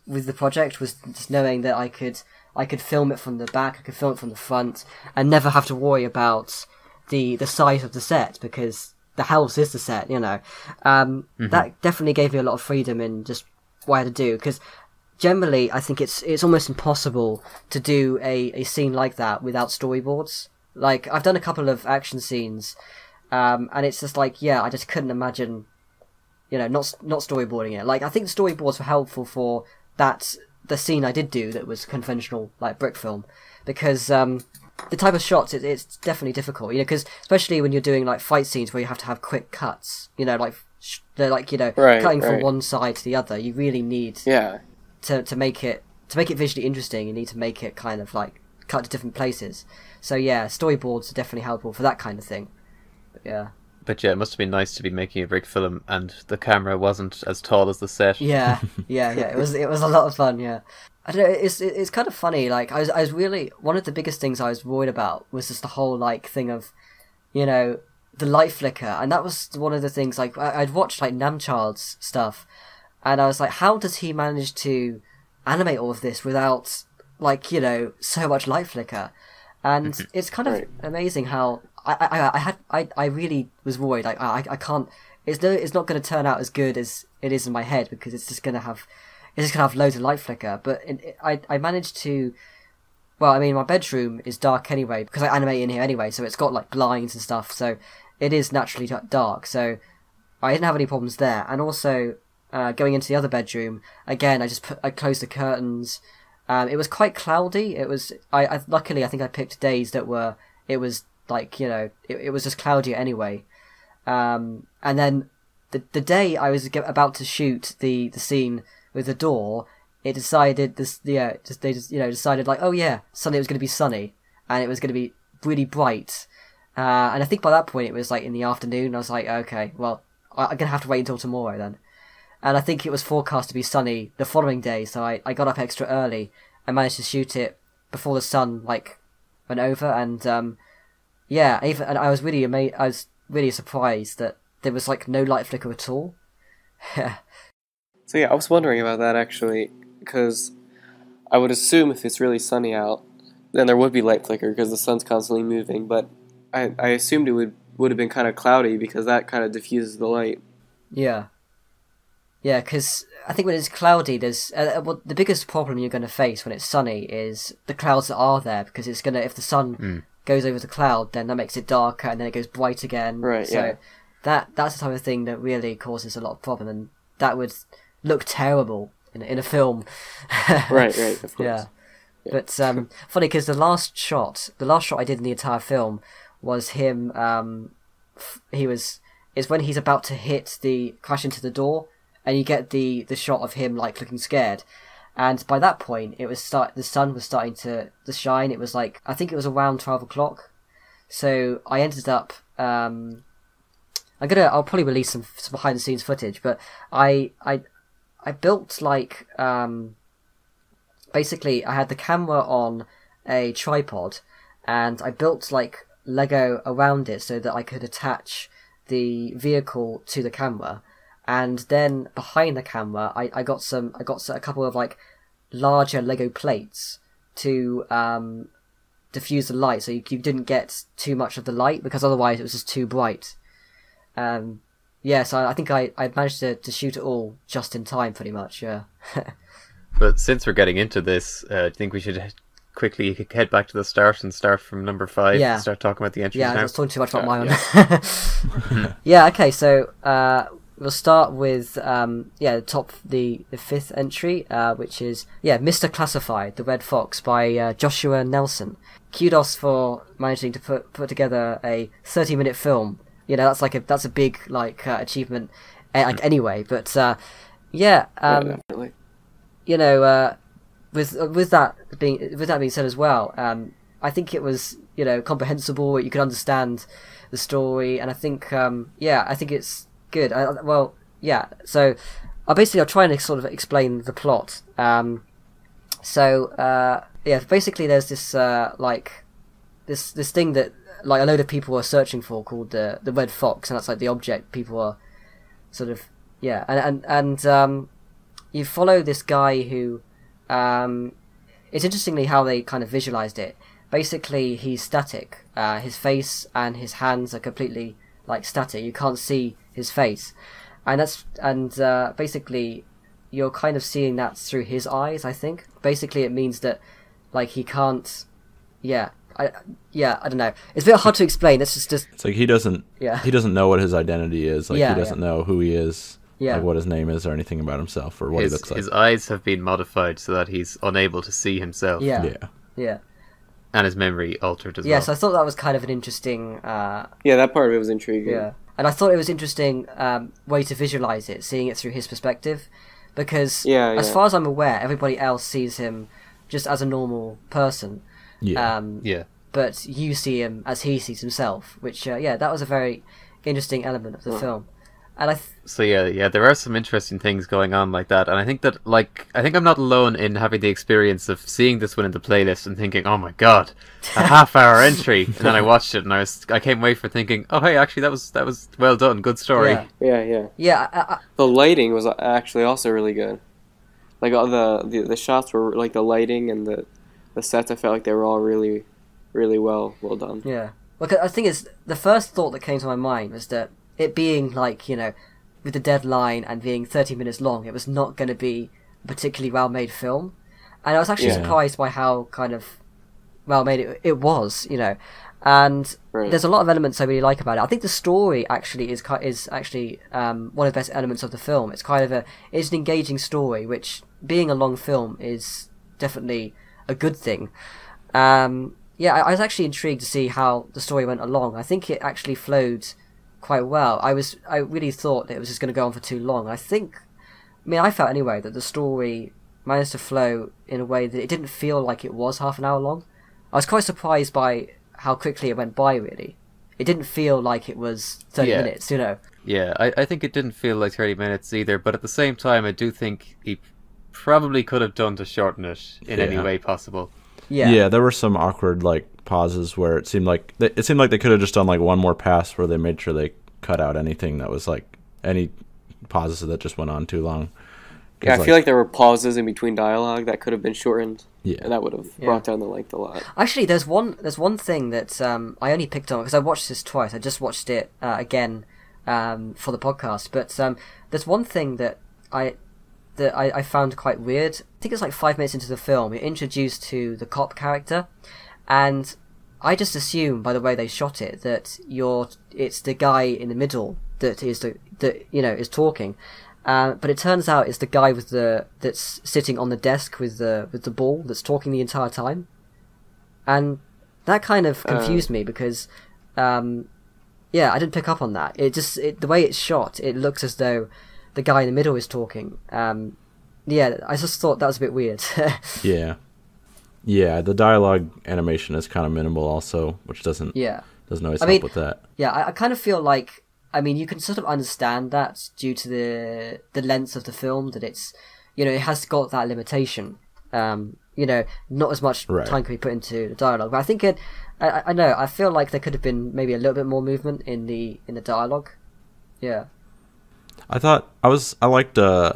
with the project, was just knowing that I could, I could film it from the back, I could film it from the front, and never have to worry about the, the size of the set, because the house is the set, you know. Um, mm-hmm. That definitely gave me a lot of freedom in just why to do, because generally I think it's it's almost impossible to do a, a scene like that without storyboards. Like I've done a couple of action scenes, um, and it's just like yeah, I just couldn't imagine, you know, not not storyboarding it. Like I think storyboards were helpful for that the scene I did do that was conventional like brick film, because um, the type of shots it, it's definitely difficult, you know, because especially when you're doing like fight scenes where you have to have quick cuts, you know, like. They're like you know right, cutting right. from one side to the other. You really need yeah. to to make it to make it visually interesting. You need to make it kind of like cut to different places. So yeah, storyboards are definitely helpful for that kind of thing. But yeah. But yeah, it must have been nice to be making a brick film and the camera wasn't as tall as the set. Yeah, yeah, yeah. It was it was a lot of fun. Yeah, I don't know. It's it's kind of funny. Like I was I was really one of the biggest things I was worried about was just the whole like thing of, you know. The light flicker, and that was one of the things. Like I'd watched like Namchild's stuff, and I was like, "How does he manage to animate all of this without, like, you know, so much light flicker?" And it's kind of amazing how I, I, I had I, I really was worried. Like I, I can't. It's no, it's not going to turn out as good as it is in my head because it's just going to have, it's just going to have loads of light flicker. But it, it, I, I managed to. Well, I mean, my bedroom is dark anyway because I animate in here anyway, so it's got like blinds and stuff. So. It is naturally dark, so I didn't have any problems there. And also, uh, going into the other bedroom again, I just put, I closed the curtains. Um, it was quite cloudy. It was I, I luckily I think I picked days that were it was like you know it, it was just cloudier anyway. Um, and then the the day I was about to shoot the, the scene with the door, it decided this yeah just they just you know decided like oh yeah suddenly it was going to be sunny and it was going to be really bright. Uh, and I think by that point it was like in the afternoon. I was like, okay, well, I- I'm gonna have to wait until tomorrow then. And I think it was forecast to be sunny the following day, so I, I got up extra early and managed to shoot it before the sun like went over. And um, yeah, even and I was really ama- I was really surprised that there was like no light flicker at all. So yeah, I was wondering about that actually, because I would assume if it's really sunny out, then there would be light flicker because the sun's constantly moving, but I, I assumed it would would have been kind of cloudy because that kind of diffuses the light. Yeah. Yeah, because I think when it's cloudy, there's uh, well, the biggest problem you're going to face when it's sunny is the clouds that are there, because it's going to, if the sun mm. goes over the cloud, then that makes it darker and then it goes bright again. Right, so yeah. that that's the type of thing that really causes a lot of problem, and that would look terrible in, in a film. right, right, of course. Yeah. yeah. But um, funny, because the last shot, the last shot I did in the entire film was him, um, f- he was, it's when he's about to hit the, crash into the door, and you get the, the shot of him like looking scared, and by that point it was start the sun was starting to, to shine. It was like, I think it was around twelve o'clock, so I ended up um, I'm gonna I'll probably release some, some behind the scenes footage, but I I I built like um, basically I had the camera on a tripod and I built like Lego around it so that I could attach the vehicle to the camera. And then behind the camera, I, I got some, I got a couple of like larger Lego plates to um, diffuse the light, so you, you didn't get too much of the light because otherwise it was just too bright. Um, yeah, so I think I, I managed to, to shoot it all just in time, pretty much. Yeah. But since we're getting into this, uh, I think we should quickly head back to the start and start from number five. Yeah. And start talking about the entries. Yeah, now. I was talking too much about uh, my own. Yeah. yeah. Okay. So. Uh, We'll start with um, yeah the top the, the fifth entry, uh, which is yeah Mister Classified, the Red Fox by uh, Joshua Nelson. Kudos for managing to put put together a thirty minute film. You know, that's like a that's a big like uh, achievement, like mm. anyway. But uh, yeah, um, yeah you know uh, with with that being with that being said as well, um, I think it was you know comprehensible. You could understand the story, and I think um, yeah I think it's. Good. I, well, yeah. So, I basically I'll try and sort of explain the plot. Um, so uh, yeah, basically there's this uh, like this this thing that like a load of people are searching for called the the Red Fox, and that's like the object people are sort of yeah. And and and um, you follow this guy who um, it's interestingly how they kind of visualized it. Basically, he's static. Uh, his face and his hands are completely like static. You can't see his face, and that's and uh, basically you're kind of seeing that through his eyes. I think basically it means that like he can't yeah I yeah I don't know, it's a bit hard to explain. It's just, just it's like he doesn't yeah he doesn't know what his identity is, like yeah, he doesn't yeah. know who he is, yeah like what his name is or anything about himself or what his, he looks like. His eyes have been modified so that he's unable to see himself, yeah yeah yeah and his memory altered as yeah, well yeah so I thought that was kind of an interesting uh, yeah that part of it was intriguing. yeah And I thought it was interesting um, way to visualize it, seeing it through his perspective, because yeah, yeah. as far as I'm aware, everybody else sees him just as a normal person. Yeah. Um, yeah. But you see him as he sees himself, which uh, yeah, that was a very interesting element of the yeah. film. And I. Th- so yeah, yeah, there are some interesting things going on like that, and I think that like I think I'm not alone in having the experience of seeing this one in the playlist and thinking, oh my god, a half hour entry, and then I watched it and I was I came away from thinking, oh hey, actually that was that was well done, good story. Yeah, yeah, yeah. yeah I, I, the lighting was actually also really good. Like all the, the the shots were like the lighting and the the sets. I felt like they were all really, really well well done. Yeah. Well, I think it's the first thought that came to my mind was that. It being like, you know, with the deadline and being thirty minutes long, it was not going to be a particularly well-made film. And I was actually yeah. surprised by how kind of well-made it, it was, you know. And right. there's a lot of elements I really like about it. I think the story actually is is actually um, one of the best elements of the film. It's kind of a it's an engaging story, which being a long film is definitely a good thing. Um, yeah, I, I was actually intrigued to see how the story went along. I think it actually flowed quite well. I was I really thought that it was just going to go on for too long. I think I mean I felt anyway that the story managed to flow in a way that it didn't feel like it was half an hour long. I was quite surprised by how quickly it went by, really. It didn't feel like it was thirty yeah. minutes, you know. Yeah, I, I think it didn't feel like thirty minutes either, but at the same time I do think he probably could have done to shorten it in yeah. any way possible. Yeah. Yeah, there were some awkward like pauses where it seemed like they, it seemed like they could have just done like one more pass where they made sure they cut out anything that was like any pauses that just went on too long. Yeah, I like, feel like there were pauses in between dialogue that could have been shortened. Yeah, and that would have yeah. brought down the length a lot. Actually, there's one there's one thing that um, I only picked on because I watched this twice. I just watched it uh, again um, for the podcast. But um, there's one thing that I that I, I found quite weird. I think it's like five minutes into the film, you're introduced to the cop character, and I just assume by the way they shot it that you're it's the guy in the middle that is the that you know is talking. Uh, but it turns out it's the guy with the that's sitting on the desk with the with the ball that's talking the entire time, and that kind of confused uh, me because, um, yeah, I didn't pick up on that. It just it, the way it's shot, it looks as though the guy in the middle is talking. Um, yeah, I just thought that was a bit weird. yeah, yeah, the dialogue animation is kind of minimal also, which doesn't yeah doesn't always I help mean, with that. Yeah, I, I kind of feel like. I mean, you can sort of understand that due to the the length of the film that it's, you know, it has got that limitation. Um, you know, not as much right. time can be put into the dialogue. But I think it, I, I know, I feel like there could have been maybe a little bit more movement in the in the dialogue. Yeah. I thought I was I liked. Uh,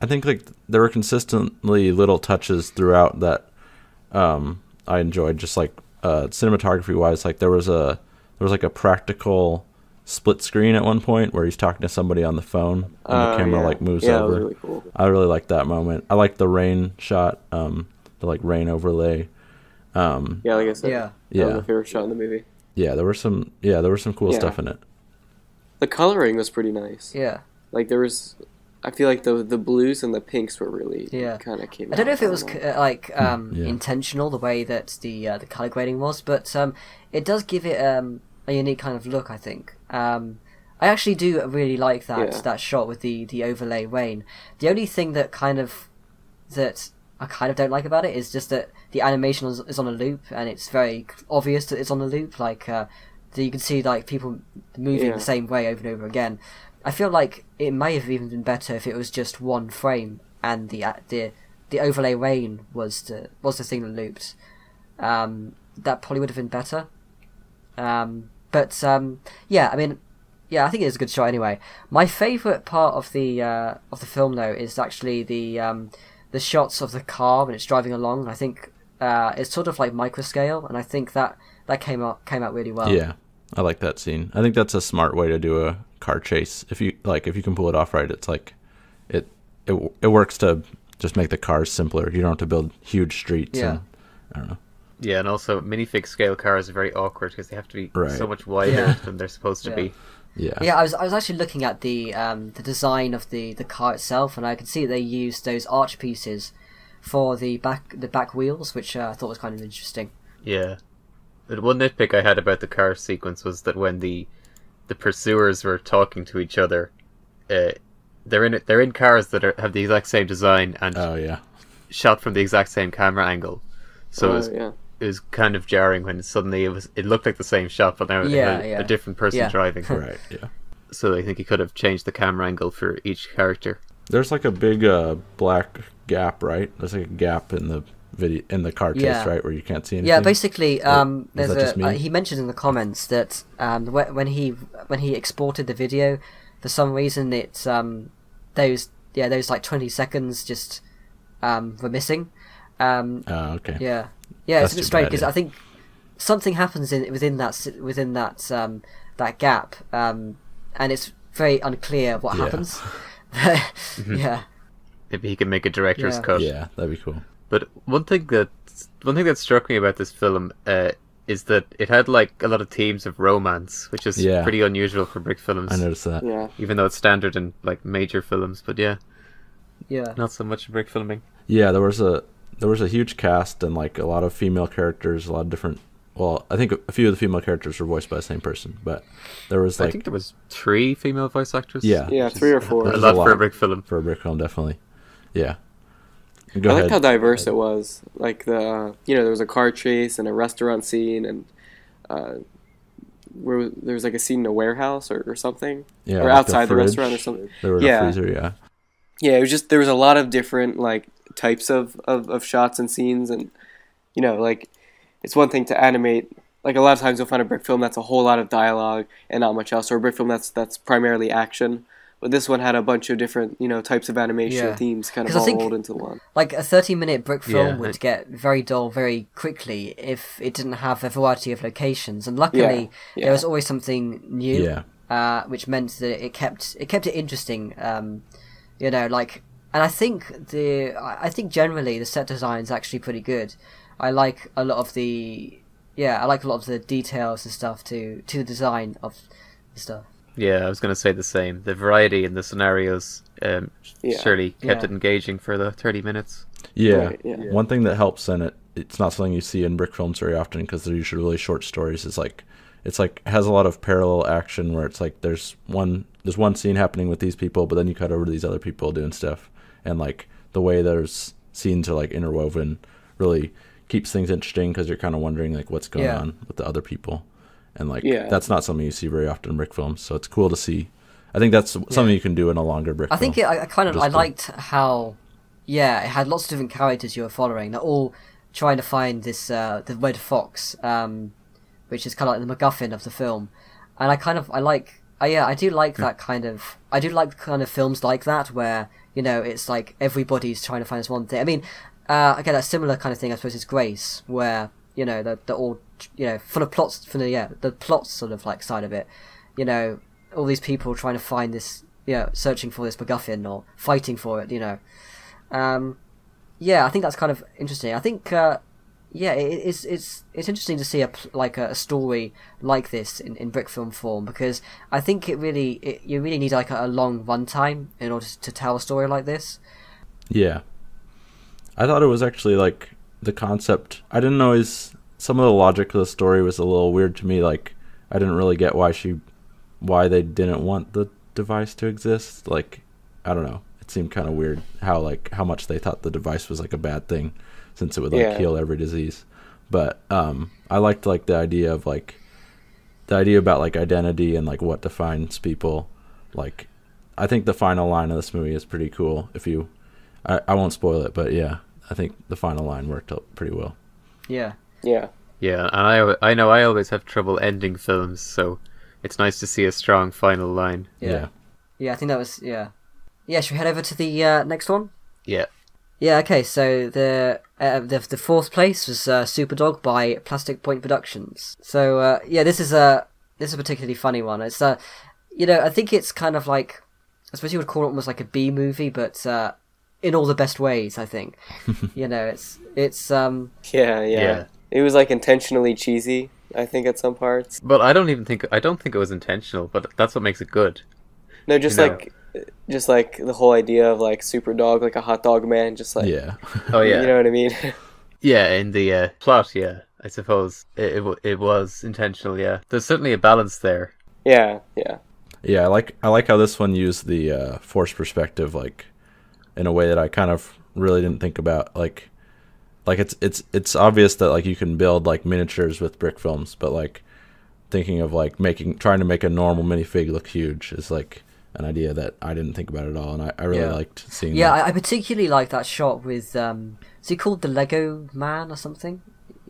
I think like there were consistently little touches throughout that um, I enjoyed. Just like uh, cinematography wise, like there was a there was like a practical. Split screen at one point where he's talking to somebody on the phone and uh, the camera yeah. like moves yeah, over. That was really cool. I really like that moment. I like the rain shot, um, the like rain overlay. Um, yeah, like I said, yeah, yeah, that was my favorite shot in the movie. Yeah, there were some. Yeah, there was some cool yeah. stuff in it. The coloring was pretty nice. Yeah, like there was. I feel like the the blues and the pinks were really yeah. kind of came. I don't know if it was c- like um, yeah. intentional the way that the uh, the color grading was, but um, it does give it um, a unique kind of look. I think. Um, I actually do really like that yeah. that shot with the, the overlay rain. The only thing that kind of that I kind of don't like about it is just that the animation is, is on a loop, and it's very obvious that it's on a loop. Like uh, that you can see like people moving yeah. the same way over and over again. I feel like it may have even been better if it was just one frame and the the the overlay rain was the was the thing that looped. Um, that probably would have been better. Um, But, um, yeah, I mean, yeah, I think it is a good shot anyway. My favourite part of the uh, of the film, though, is actually the um, the shots of the car when it's driving along. I think uh, it's sort of like microscale, and I think that, that came out came out really well. Yeah, I like that scene. I think that's a smart way to do a car chase. If you like, if you can pull it off right, it's like it it it works to just make the cars simpler. You don't have to build huge streets. Yeah, and, I don't know. Yeah, and also minifig scale cars are very awkward because they have to be right. so much wider yeah. than they're supposed to yeah. be. Yeah, yeah. I was I was actually looking at the um, the design of the, the car itself, and I could see they used those arch pieces for the back the back wheels, which uh, I thought was kind of interesting. Yeah, but one nitpick I had about the car sequence was that when the the pursuers were talking to each other, uh, they're in they're in cars that are, have the exact same design and oh, yeah. shot from the exact same camera angle. So oh, it was, yeah. It was kind of jarring when suddenly it was. It looked like the same shot, but now yeah, it had yeah. a different person yeah. driving. Right. Yeah. So I think he could have changed the camera angle for each character. There's like a big uh, black gap, right? There's like a gap in the video in the car chase, yeah. right, where you can't see anything. Yeah, basically. Um, or, there's a, uh, he mentioned in the comments that um, when he when he exported the video, for some reason it's um, those yeah those like twenty seconds just um, were missing. Um, oh, okay. Yeah. Yeah, that's it's a bit strange because yeah. I think something happens in within that within that um, that gap, um, and it's very unclear what yeah. happens. yeah, maybe he can make a director's yeah. cut. Yeah, that'd be cool. But one thing that one thing that struck me about this film uh, is that it had like a lot of themes of romance, which is yeah. pretty unusual for Brick films. I noticed that. Yeah, even though it's standard in like major films, but yeah, yeah, not so much Brick filming. Yeah, there was a. There was a huge cast and like a lot of female characters, a lot of different. Well, I think a few of the female characters were voiced by the same person, but there was like I think there was three female voice actors. Yeah, yeah, three or four. A lot, a lot for a Brick film. For a Brick film, definitely. Yeah. Go I ahead. Liked how diverse it was. Like the uh, you know there was a car chase and a restaurant scene and uh, where there was like a scene in a warehouse or, or something. Yeah. Or like outside the, the restaurant or something. There was yeah. a freezer. Yeah. Yeah, it was just there was a lot of different like. types of, of of shots and scenes, and you know like it's one thing to animate, like a lot of times you'll find a Brick film that's a whole lot of dialogue and not much else, or a Brick film that's that's primarily action, But this one had a bunch of different, you know, types of animation yeah. themes kind of all think, rolled into one. Like, a thirty-minute brick film yeah, would I... get very dull very quickly if it didn't have a variety of locations. And luckily, yeah, yeah. there was always something new, yeah. uh, which meant that it kept it kept it interesting. Um, you know, like, and I think the I think generally the set design is actually pretty good. I like a lot of the yeah, I like a lot of the details and stuff to to the design of the stuff. Yeah, I was going to say the same. The variety in the scenarios um, yeah. surely kept yeah. it engaging for the thirty minutes. Yeah. Right, yeah, one thing that helps in it, it's not something you see in brick films very often because they're usually really short stories. It's like, it's like has a lot of parallel action where it's like there's one there's one scene happening with these people, but then you cut over to these other people doing stuff, and like the way those scenes are like interwoven really keeps things interesting because you're kind of wondering like what's going yeah. on with the other people. And like yeah. that's not something you see very often in brick films, so it's cool to see. I think that's something yeah. you can do in a longer brick. I film. think it, I, I kind of Just I liked cool. how yeah it had lots of different characters you were following. They're all trying to find this uh, the Red Fox, um, which is kind of like the MacGuffin of the film. And I kind of I like I, yeah I do like yeah. that kind of I do like kind of films like that where you know it's like everybody's trying to find this one thing. I mean uh, again that similar kind of thing I suppose is Grace where you know they're, they're all. You know, full of plots, for the yeah, the plot sort of like side of it. You know, all these people trying to find this, you know, searching for this MacGuffin or fighting for it. You know, um, yeah, I think that's kind of interesting. I think, uh, yeah, it, it's it's it's interesting to see a like a, a story like this in, in brick film form because I think it really it, you really need like a, a long runtime in order to tell a story like this. Yeah, I thought it was actually like the concept. I didn't always. Some of the logic of the story was a little weird to me. Like, I didn't really get why she, why they didn't want the device to exist. Like, I don't know. It seemed kind of weird how like how much they thought the device was like a bad thing, since it would like yeah. heal every disease. But um, I liked like the idea of like, the idea about like identity and like what defines people. Like, I think the final line of this movie is pretty cool. If you, I, I won't spoil it, but yeah, I think the final line worked out pretty well. Yeah. Yeah, yeah, and I, I know I always have trouble ending films, so it's nice to see a strong final line. Yeah, yeah, yeah I think that was yeah, yeah. Should we head over to the uh, next one? Yeah, yeah. Okay, so the uh, the, the fourth place was uh, Superdog by Plastic Point Productions. So uh, yeah, this is a this is a particularly funny one. It's uh, you know, I think it's kind of like I suppose you would call it almost like a B movie, but. Uh, in all the best ways, I think. You know, it's it's um yeah, yeah, yeah. It was like intentionally cheesy, I think, at some parts. But I don't even think I don't think it was intentional, but that's what makes it good. No, just you like know? just like the whole idea of like Super Dog, like a hot dog man, just like yeah. Oh yeah. You know what I mean? Yeah, in the uh, plot, yeah. I suppose it, it it was intentional, yeah. There's certainly a balance there. Yeah, yeah. Yeah, I like I like how this one used the uh forced perspective like in a way that I kind of really didn't think about. Like, like it's, it's, it's obvious that like you can build like miniatures with brick films, but like thinking of like making, trying to make a normal minifig look huge is like an idea that I didn't think about at all. And I, I really yeah. liked seeing yeah, that. Yeah. I, I particularly like that shot with, um, is he called the Lego Man or something?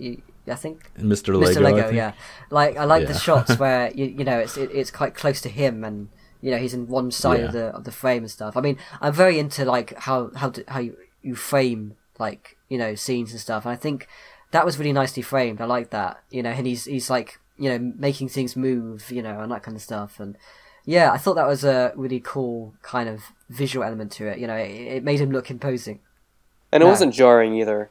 I think Mister Lego, Mister Lego yeah. Like, I like yeah. the shots where, you, you know, it's, it, it's quite close to him and, you know, he's in one side yeah. of the of the frame and stuff. I mean, I'm very into like how how do, how you, you frame like you know scenes and stuff. And I think that was really nicely framed. I like that. You know, and he's he's like you know making things move. You know, and that kind of stuff. And yeah, I thought that was a really cool kind of visual element to it. You know, it, it made him look imposing. And it no. wasn't jarring either.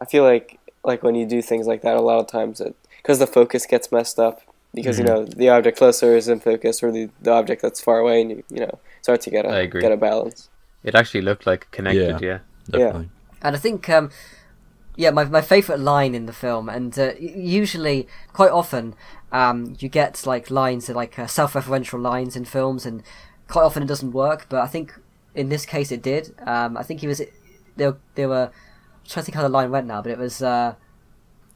I feel like like when you do things like that, a lot of times it because the focus gets messed up. Because, you know, the object closer is in focus or the, the object that's far away and, you, you know, it's hard to get a, get a balance. It actually looked like connected, yeah. Yeah. yeah. And I think, um, yeah, my my favourite line in the film, and uh, usually, quite often, um, you get, like, lines, like uh, self-referential lines in films, and quite often it doesn't work, but I think in this case it did. Um, I think he was, they were, they were I'm trying to think how the line went now, but it was... Uh,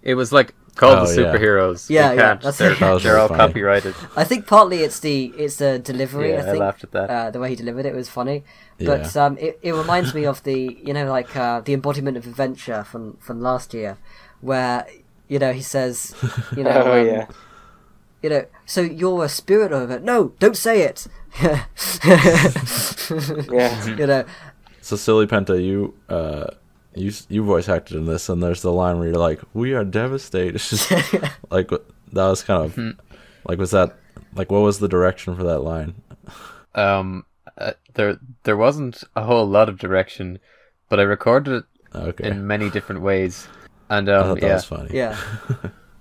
it was like... Call oh, the superheroes. Yeah, yeah, that's they're, they're, they're all funny. Copyrighted. I think partly it's the it's the delivery. Yeah, I, think. I laughed at that. Uh, the way he delivered it was funny, but yeah. um, it it reminds me of the you know like uh, the embodiment of adventure from, from last year, where you know he says you know oh, um, yeah. you know, so you're a spirit of it. No, don't say it. Yeah. You know. So Silly Penta, you uh, you you voice acted in this, and there's the line where you're like, "We are devastated." Like that was kind of mm-hmm. like was that like what was the direction for that line? Um, uh, there there wasn't a whole lot of direction, but I recorded it okay. in many different ways, and um, I thought that yeah. was funny. Yeah.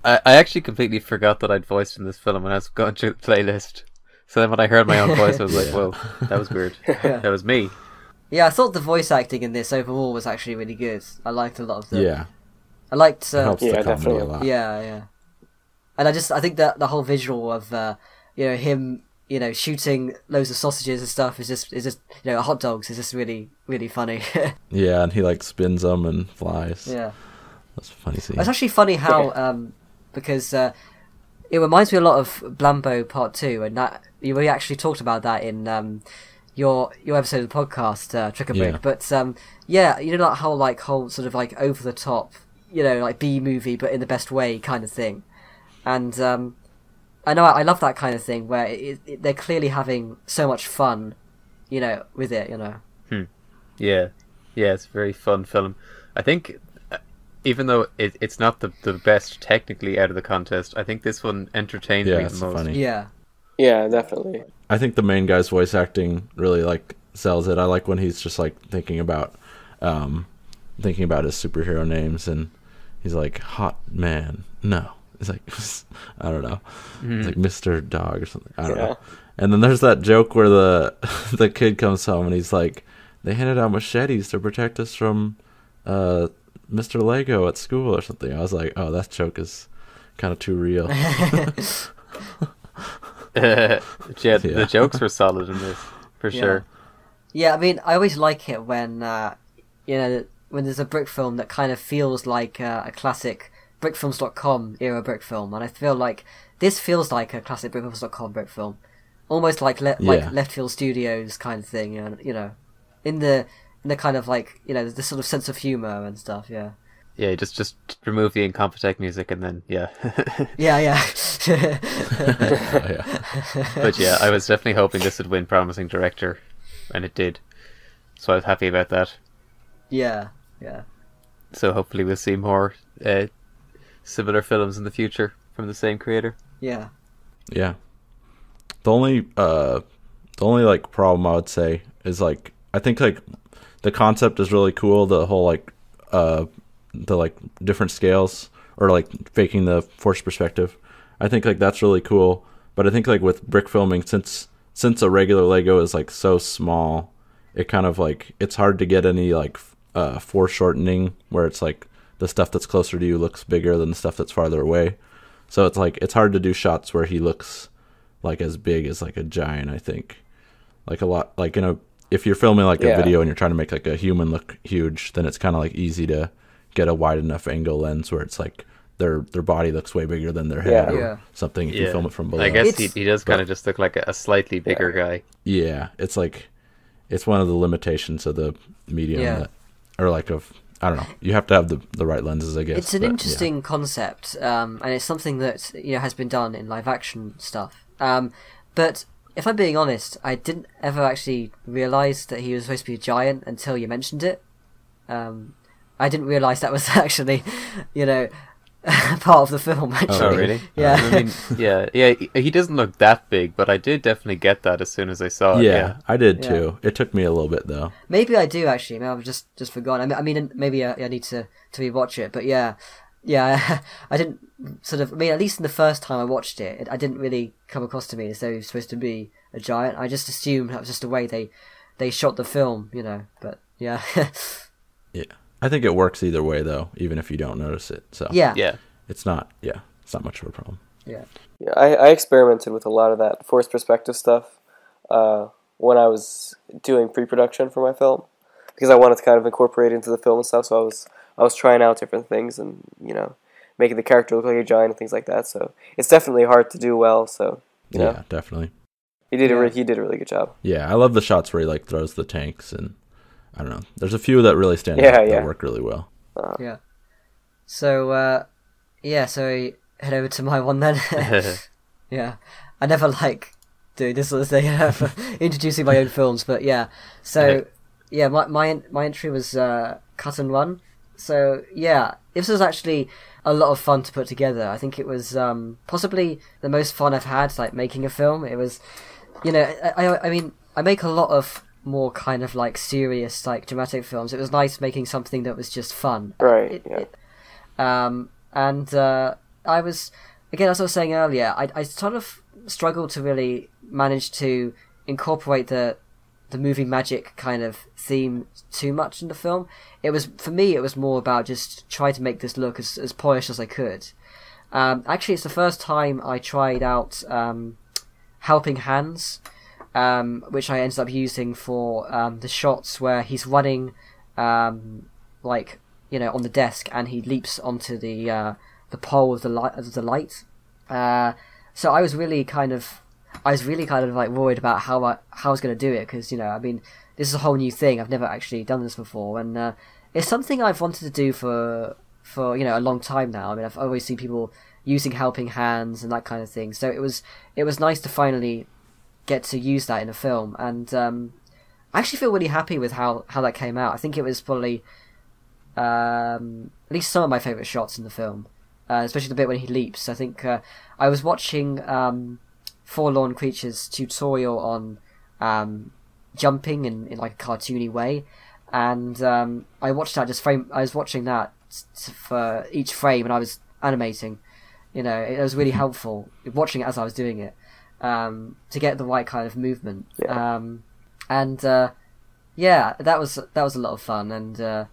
I, I actually completely forgot that I'd voiced in this film when I was going through the playlist. So then when I heard my own voice, I was like, whoa, that was weird. Yeah. That was me. Yeah, I thought the voice acting in this overall was actually really good. I liked a lot of them. Yeah. I liked... Uh, it helps yeah, the comedy definitely. a lot. Yeah, yeah. And I just, I think that the whole visual of, uh, you know, him, you know, shooting loads of sausages and stuff is just, is just, you know, hot dogs is just really, really funny. Yeah, and he like spins them and flies. Yeah. That's a funny scene. It's actually funny how... Um, because uh, it reminds me a lot of Blambo Part Two, and that you we actually talked about that in um, your your episode of the podcast, uh, TwickABrick. Yeah. But um, yeah, you know, like how like whole sort of like over the top, you know, like B movie, but in the best way kind of thing. And um, I know I, I love that kind of thing where it, it, they're clearly having so much fun, you know, with it. You know. Hmm. Yeah, yeah, it's a very fun film. I think. Even though it, it's not the, the best technically out of the contest, I think this one entertained yeah, me the most. Funny. Yeah, yeah, definitely. I think the main guy's voice acting really like sells it. I like when he's just like thinking about, um, thinking about his superhero names, and he's like Hot Man. No, it's like I don't know, mm. it's like Mister Dog or something. I don't yeah. know. And then there's that joke where the the kid comes home and he's like, they handed out machetes to protect us from, uh. Mister Lego at school or something. I was like, oh, that joke is kind of too real. uh, yeah, yeah, the jokes were solid in this, for yeah. sure. Yeah, I mean, I always like it when, uh, you know, when there's a brick film that kind of feels like uh, a classic brick films dot com era brick film, and I feel like this feels like a classic brick films dot com brick film, almost like le- yeah. like Left Field Studios kind of thing, and you know, in the and the kind of like, you know, the sort of sense of humor and stuff, yeah. Yeah, just just remove the incompetech music and then, yeah. yeah, yeah. oh, yeah. But yeah, I was definitely hoping this would win Promising Director, and it did. So I was happy about that. Yeah, yeah. So hopefully we'll see more uh, similar films in the future from the same creator. Yeah. Yeah. The only, uh, the only like problem I would say is like, I think like, the concept is really cool. The whole like, uh, the like different scales or like faking the forced perspective. I think like that's really cool. But I think like with brick filming, since since a regular Lego is like so small, it kind of like it's hard to get any like uh, foreshortening where it's like the stuff that's closer to you looks bigger than the stuff that's farther away. So it's like it's hard to do shots where he looks like as big as like a giant. I think like a lot like in a if you're filming like yeah. a video and you're trying to make like a human look huge, then it's kind of like easy to get a wide enough angle lens where it's like their their body looks way bigger than their head yeah. or yeah. something if yeah. you film it from below. I guess he, he does kind of just look like a, a slightly bigger yeah. guy. Yeah, it's like it's one of the limitations of the medium yeah. that, or like of I don't know. You have to have the, the right lenses, I guess. It's an but, interesting yeah. concept um, and it's something that you know has been done in live action stuff. Um, but if I'm being honest, I didn't ever actually realise that he was supposed to be a giant until you mentioned it. Um, I didn't realise that was actually, you know, part of the film, actually. Oh, really? Yeah. Uh, I mean, yeah, yeah. He doesn't look that big, but I did definitely get that as soon as I saw it. Yeah, yeah. I did too. Yeah. It took me a little bit, though. Maybe I do, actually. Maybe I've just, just forgotten. I mean, maybe I, I need to, to rewatch it, but yeah. Yeah, I didn't sort of, I mean, at least in the first time I watched it, it I didn't really come across to me as though he was supposed to be a giant. I just assumed that was just the way they, they shot the film, you know, but yeah. yeah. I think it works either way, though, even if you don't notice it. So yeah. yeah. It's not, yeah, it's not much of a problem. Yeah. Yeah, I, I experimented with a lot of that forced perspective stuff uh, when I was doing pre-production for my film, because I wanted to kind of incorporate into the film and stuff, so I was... I was trying out different things and, you know, making the character look like a giant and things like that. So it's definitely hard to do well. So, you know. Yeah, definitely. He did, yeah. a re- he did a really good job. Yeah, I love the shots where he, like, throws the tanks and, I don't know. There's a few that really stand yeah, out yeah. that work really well. Uh, yeah. So, uh, yeah, so head over to my one then. Yeah, I never like doing this sort of thing, introducing my own films, but yeah. So yeah, my my my entry was uh, Cut and Run. So yeah, this was actually a lot of fun to put together. I think it was um, possibly the most fun I've had, like making a film. It was, you know, I, I I mean, I make a lot of more kind of like serious, like dramatic films. It was nice making something that was just fun. Right. It, yeah. It, um, and uh, I was again, as I was saying earlier, I I sort of struggled to really manage to incorporate the the movie magic kind of theme too much in the film. It was, for me, it was more about just trying to make this look as, as polished as I could. Um, actually, it's the first time I tried out um, Helping Hands, um, which I ended up using for um, the shots where he's running, um, like, you know, on the desk, and he leaps onto the uh, the pole of the light. Of the light. Uh, so I was really kind of... I was really kind of like worried about how I how I was going to do it, because, you know, I mean, this is a whole new thing. I've never actually done this before, and uh, it's something I've wanted to do for for you know a long time now. I mean, I've always seen people using Helping Hands and that kind of thing. So it was it was nice to finally get to use that in a film, and um, I actually feel really happy with how how that came out. I think it was probably um, at least some of my favourite shots in the film, uh, especially the bit when he leaps. I think uh, I was watching. Um, Forlorn Creatures tutorial on um, jumping in, in like a cartoony way, and um, I watched that just frame. I was watching that t- for each frame, and I was animating. You know, it was really helpful watching it as I was doing it um, to get the right kind of movement. Yeah. Um, and uh, yeah, that was that was a lot of fun, and uh,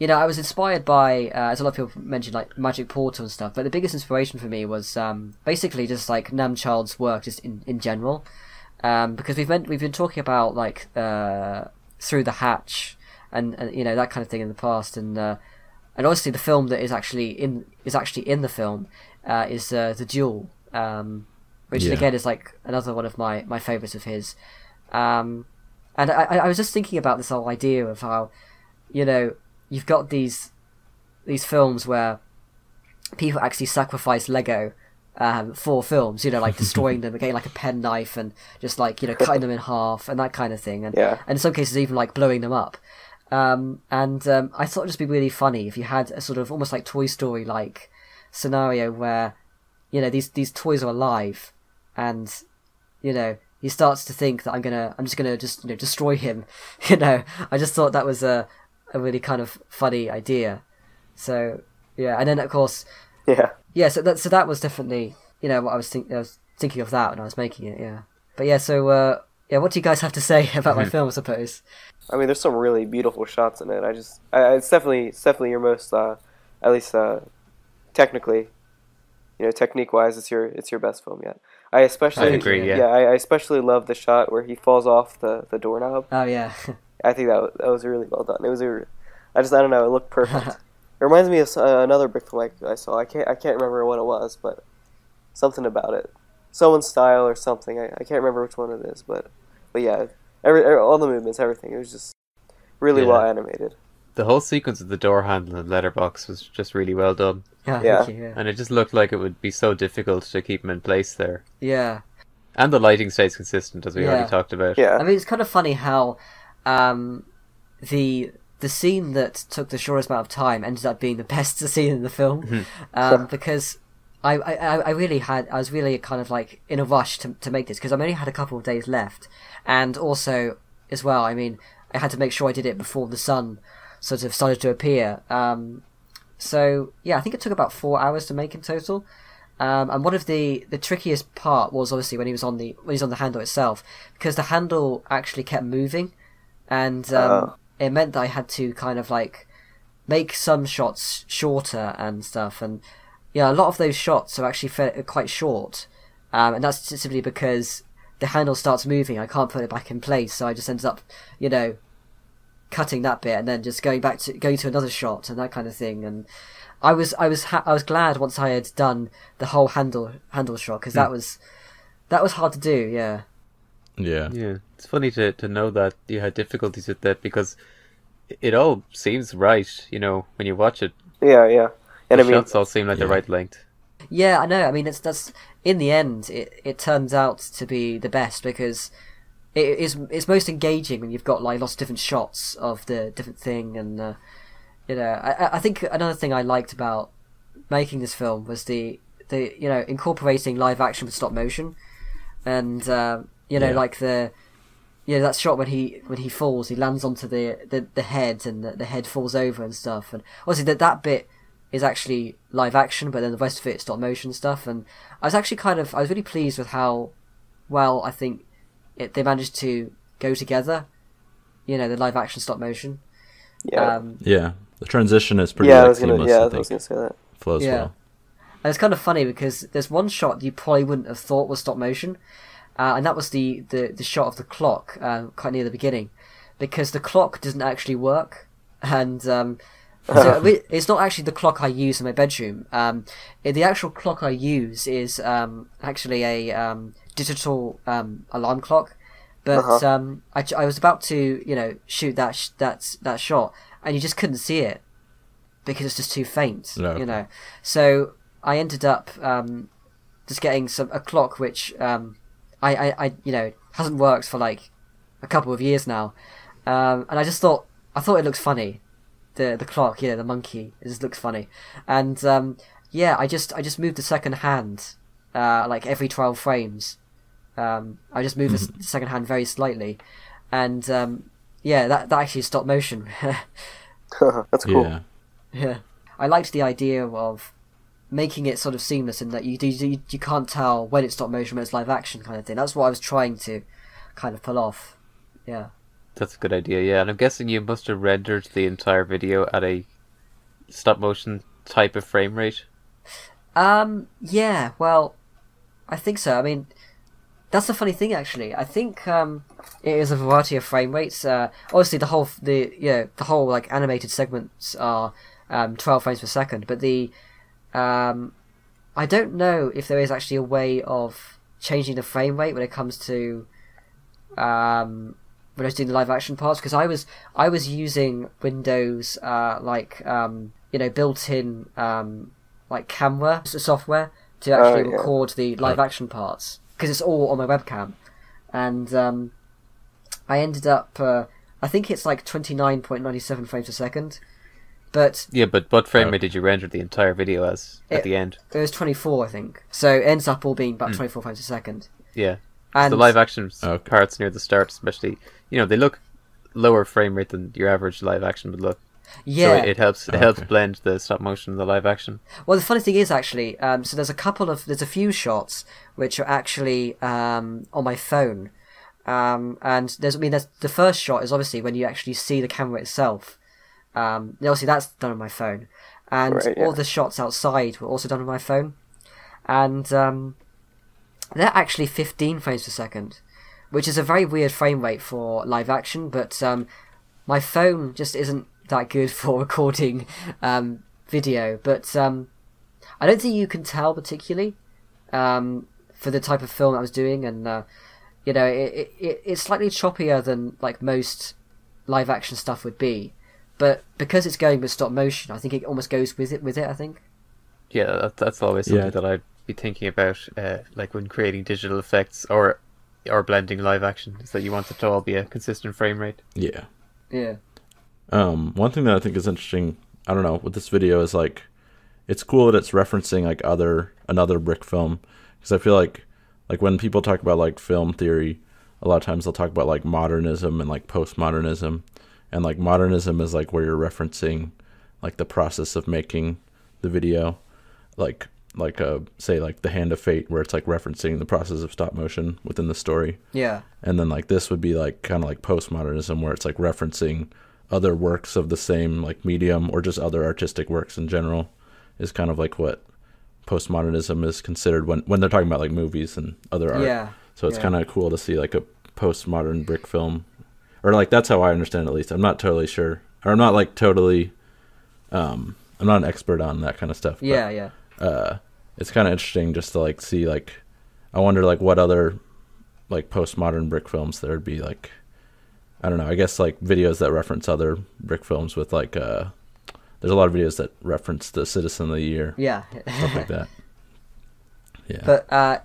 you know, I was inspired by uh, as a lot of people mentioned, like Magic Portal and stuff. But the biggest inspiration for me was um, basically just like Namchild's work, just in in general, um, because we've been we've been talking about like uh, Through the Hatch and, and you know that kind of thing in the past, and uh, and obviously the film that is actually in is actually in the film uh, is uh, The Duel, um, which yeah. again is like another one of my my favorites of his, um, and I, I was just thinking about this whole idea of how, you know. You've got these these films where people actually sacrifice Lego um, for films, you know, like destroying them, getting like a pen knife and just like, you know, cutting them in half and that kind of thing. And, yeah. and in some cases, even like blowing them up. Um, and um, I thought it'd just be really funny if you had a sort of almost like Toy Story-like scenario where, you know, these, these toys are alive and, you know, he starts to think that I'm gonna, I'm just gonna just, you know, destroy him. You know, I just thought that was a, a really kind of funny idea. So yeah, and then of course yeah yeah so that so that was definitely, you know, what I was thinking I was thinking of that when I was making it. Yeah, but yeah, so uh yeah, what do you guys have to say about my film? I suppose I mean there's some really beautiful shots in it. I just I, it's definitely it's definitely your most uh at least uh technically, you know, technique wise, it's your it's your best film yet. I especially I agree yeah, yeah I, I especially love the shot where he falls off the the doorknob. Oh yeah. I think that was, that was really well done. It was, a, I just I don't know. It looked perfect. It reminds me of uh, another brick film I saw. I can't I can't remember what it was, but something about it, someone's style or something. I, I can't remember which one it is, but but yeah, every, every all the movements, everything. It was just really yeah. well animated. The whole sequence of the door handle and letterbox was just really well done. Yeah, yeah. Thank you, yeah. And it just looked like it would be so difficult to keep them in place there. Yeah, and the lighting stays consistent as we yeah. already talked about. Yeah, I mean it's kind of funny how. Um, the the scene that took the shortest amount of time ended up being the best scene in the film, um, because I, I, I really had I was really kind of like in a rush to to make this because I only had a couple of days left, and also as well I mean I had to make sure I did it before the sun sort of started to appear. Um, so yeah, I think it took about four hours to make in total. Um, and one of the, the trickiest part was obviously when he was on the when he was on the handle itself, because the handle actually kept moving. And um, oh. it meant that I had to kind of like make some shots shorter and stuff. And yeah, a lot of those shots are actually fairly, quite short. Um, and that's simply because the handle starts moving. I can't put it back in place. So I just ended up, you know, cutting that bit and then just going back to going to another shot and that kind of thing. And I was I was ha- I was glad once I had done the whole handle handle shot, because mm. that was that was hard to do. Yeah. Yeah, yeah. It's funny to, to know that you had difficulties with that, because it all seems right, you know, when you watch it. Yeah, yeah. And the I mean, shots all seem like yeah. the right length. Yeah, I know. I mean, it's that's in the end, it it turns out to be the best because it is it's most engaging when you've got like lots of different shots of the different thing, and uh, you know, I I think another thing I liked about making this film was the the you know incorporating live action with stop motion, and uh, you know yeah. like the. Yeah, that shot when he when he falls, he lands onto the the, the head, and the, the head falls over and stuff. And obviously that that bit is actually live action, but then the rest of it is stop motion stuff. And I was actually kind of I was really pleased with how well I think it, they managed to go together. You know, the live action stop motion. Yeah, um, yeah. The transition is pretty. Yeah, I was gonna, yeah, I was gonna say that. Flows yeah. well. And it's kind of funny because there's one shot you probably wouldn't have thought was stop motion. Uh, and that was the, the, the shot of the clock uh, quite near the beginning, because the clock doesn't actually work, and um, so it's not actually the clock I use in my bedroom. Um, it, the actual clock I use is um, actually a um, digital um, alarm clock, but uh-huh. um, I, I was about to you know shoot that sh- that that shot, and you just couldn't see it because it's just too faint, no. you know. So I ended up um, just getting some a clock which. Um, I, I, I, you know, hasn't worked for like a couple of years now, um, and I just thought I thought it looked funny, the the clock, you know, the monkey, it just looks funny, and um, yeah, I just I just moved the second hand, uh, like every twelve frames, um, I just moved mm-hmm. the second hand very slightly, and um, yeah, that that actually is stop motion. That's cool. Yeah. yeah, I liked the idea of. Making it sort of seamless in that you, you you can't tell when it's stop motion, when it's live action kind of thing. That's what I was trying to kind of pull off. Yeah. That's a good idea, yeah. And I'm guessing you must have rendered the entire video at a stop motion type of frame rate? Um, yeah, well, I think so. I mean, that's the funny thing, actually. I think um, it is a variety of frame rates. Uh, obviously, the whole, the you know, the whole like animated segments are um, twelve frames per second, but the... Um, I don't know if there is actually a way of changing the frame rate when it comes to um, when I was doing the live action parts, because I was I was using Windows uh, like um, you know built-in um, like camera software to actually oh, yeah. record the live action parts, because it's all on my webcam, and um, I ended up uh, I think it's like twenty-nine point nine seven frames a second. But yeah, but what frame rate did you render the entire video as at it, the end? It was twenty-four, I think. So it ends up all being about mm. twenty-four frames a second. Yeah, and so the live action okay. parts near the start, especially, you know, they look lower frame rate than your average live action would look. Yeah, so it, it helps. It okay. helps blend the stop motion and the live action. Well, the funny thing is actually, um, so there's a couple of there's a few shots which are actually um, on my phone, um, and there's I mean, there's, the first shot is obviously when you actually see the camera itself. Um, obviously that's done on my phone, and right, yeah. all the shots outside were also done on my phone, and um, they're actually fifteen frames per second, which is a very weird frame rate for live action, but um, my phone just isn't that good for recording um, video, but um, I don't think you can tell particularly um, for the type of film I was doing, and uh, you know it, it, it's slightly choppier than like most live action stuff would be. But because it's going with stop motion, I think it almost goes with it. With it, I think. Yeah, that's always something yeah. that I'd be thinking about, uh, like when creating digital effects or or blending live action, is that you want it to all be a consistent frame rate. Yeah. Yeah. Um, one thing that I think is interesting, I don't know, with this video is like, it's cool that it's referencing like other another Brick film, because I feel like like when people talk about like film theory, a lot of times they'll talk about like modernism and like postmodernism. And like modernism is like where you're referencing like the process of making the video, like like a say like The Hand of Fate, where it's like referencing the process of stop motion within the story. Yeah. And then like this would be like kind of like postmodernism, where it's like referencing other works of the same like medium or just other artistic works in general, is kind of like what postmodernism is considered when when they're talking about like movies and other art. Yeah. So it's yeah. kind of cool to see like a postmodern Brick film. Or like that's how I understand it, at least. I'm not totally sure, or I'm not like totally. Um, I'm not an expert on that kind of stuff. Yeah, but, yeah. Uh, it's kind of interesting just to like see like, I wonder like what other, like postmodern Brick films there'd be like, I don't know. I guess like videos that reference other Brick films with like uh, there's a lot of videos that reference the Citizen of the Year. Yeah. Stuff like that. Yeah. But uh,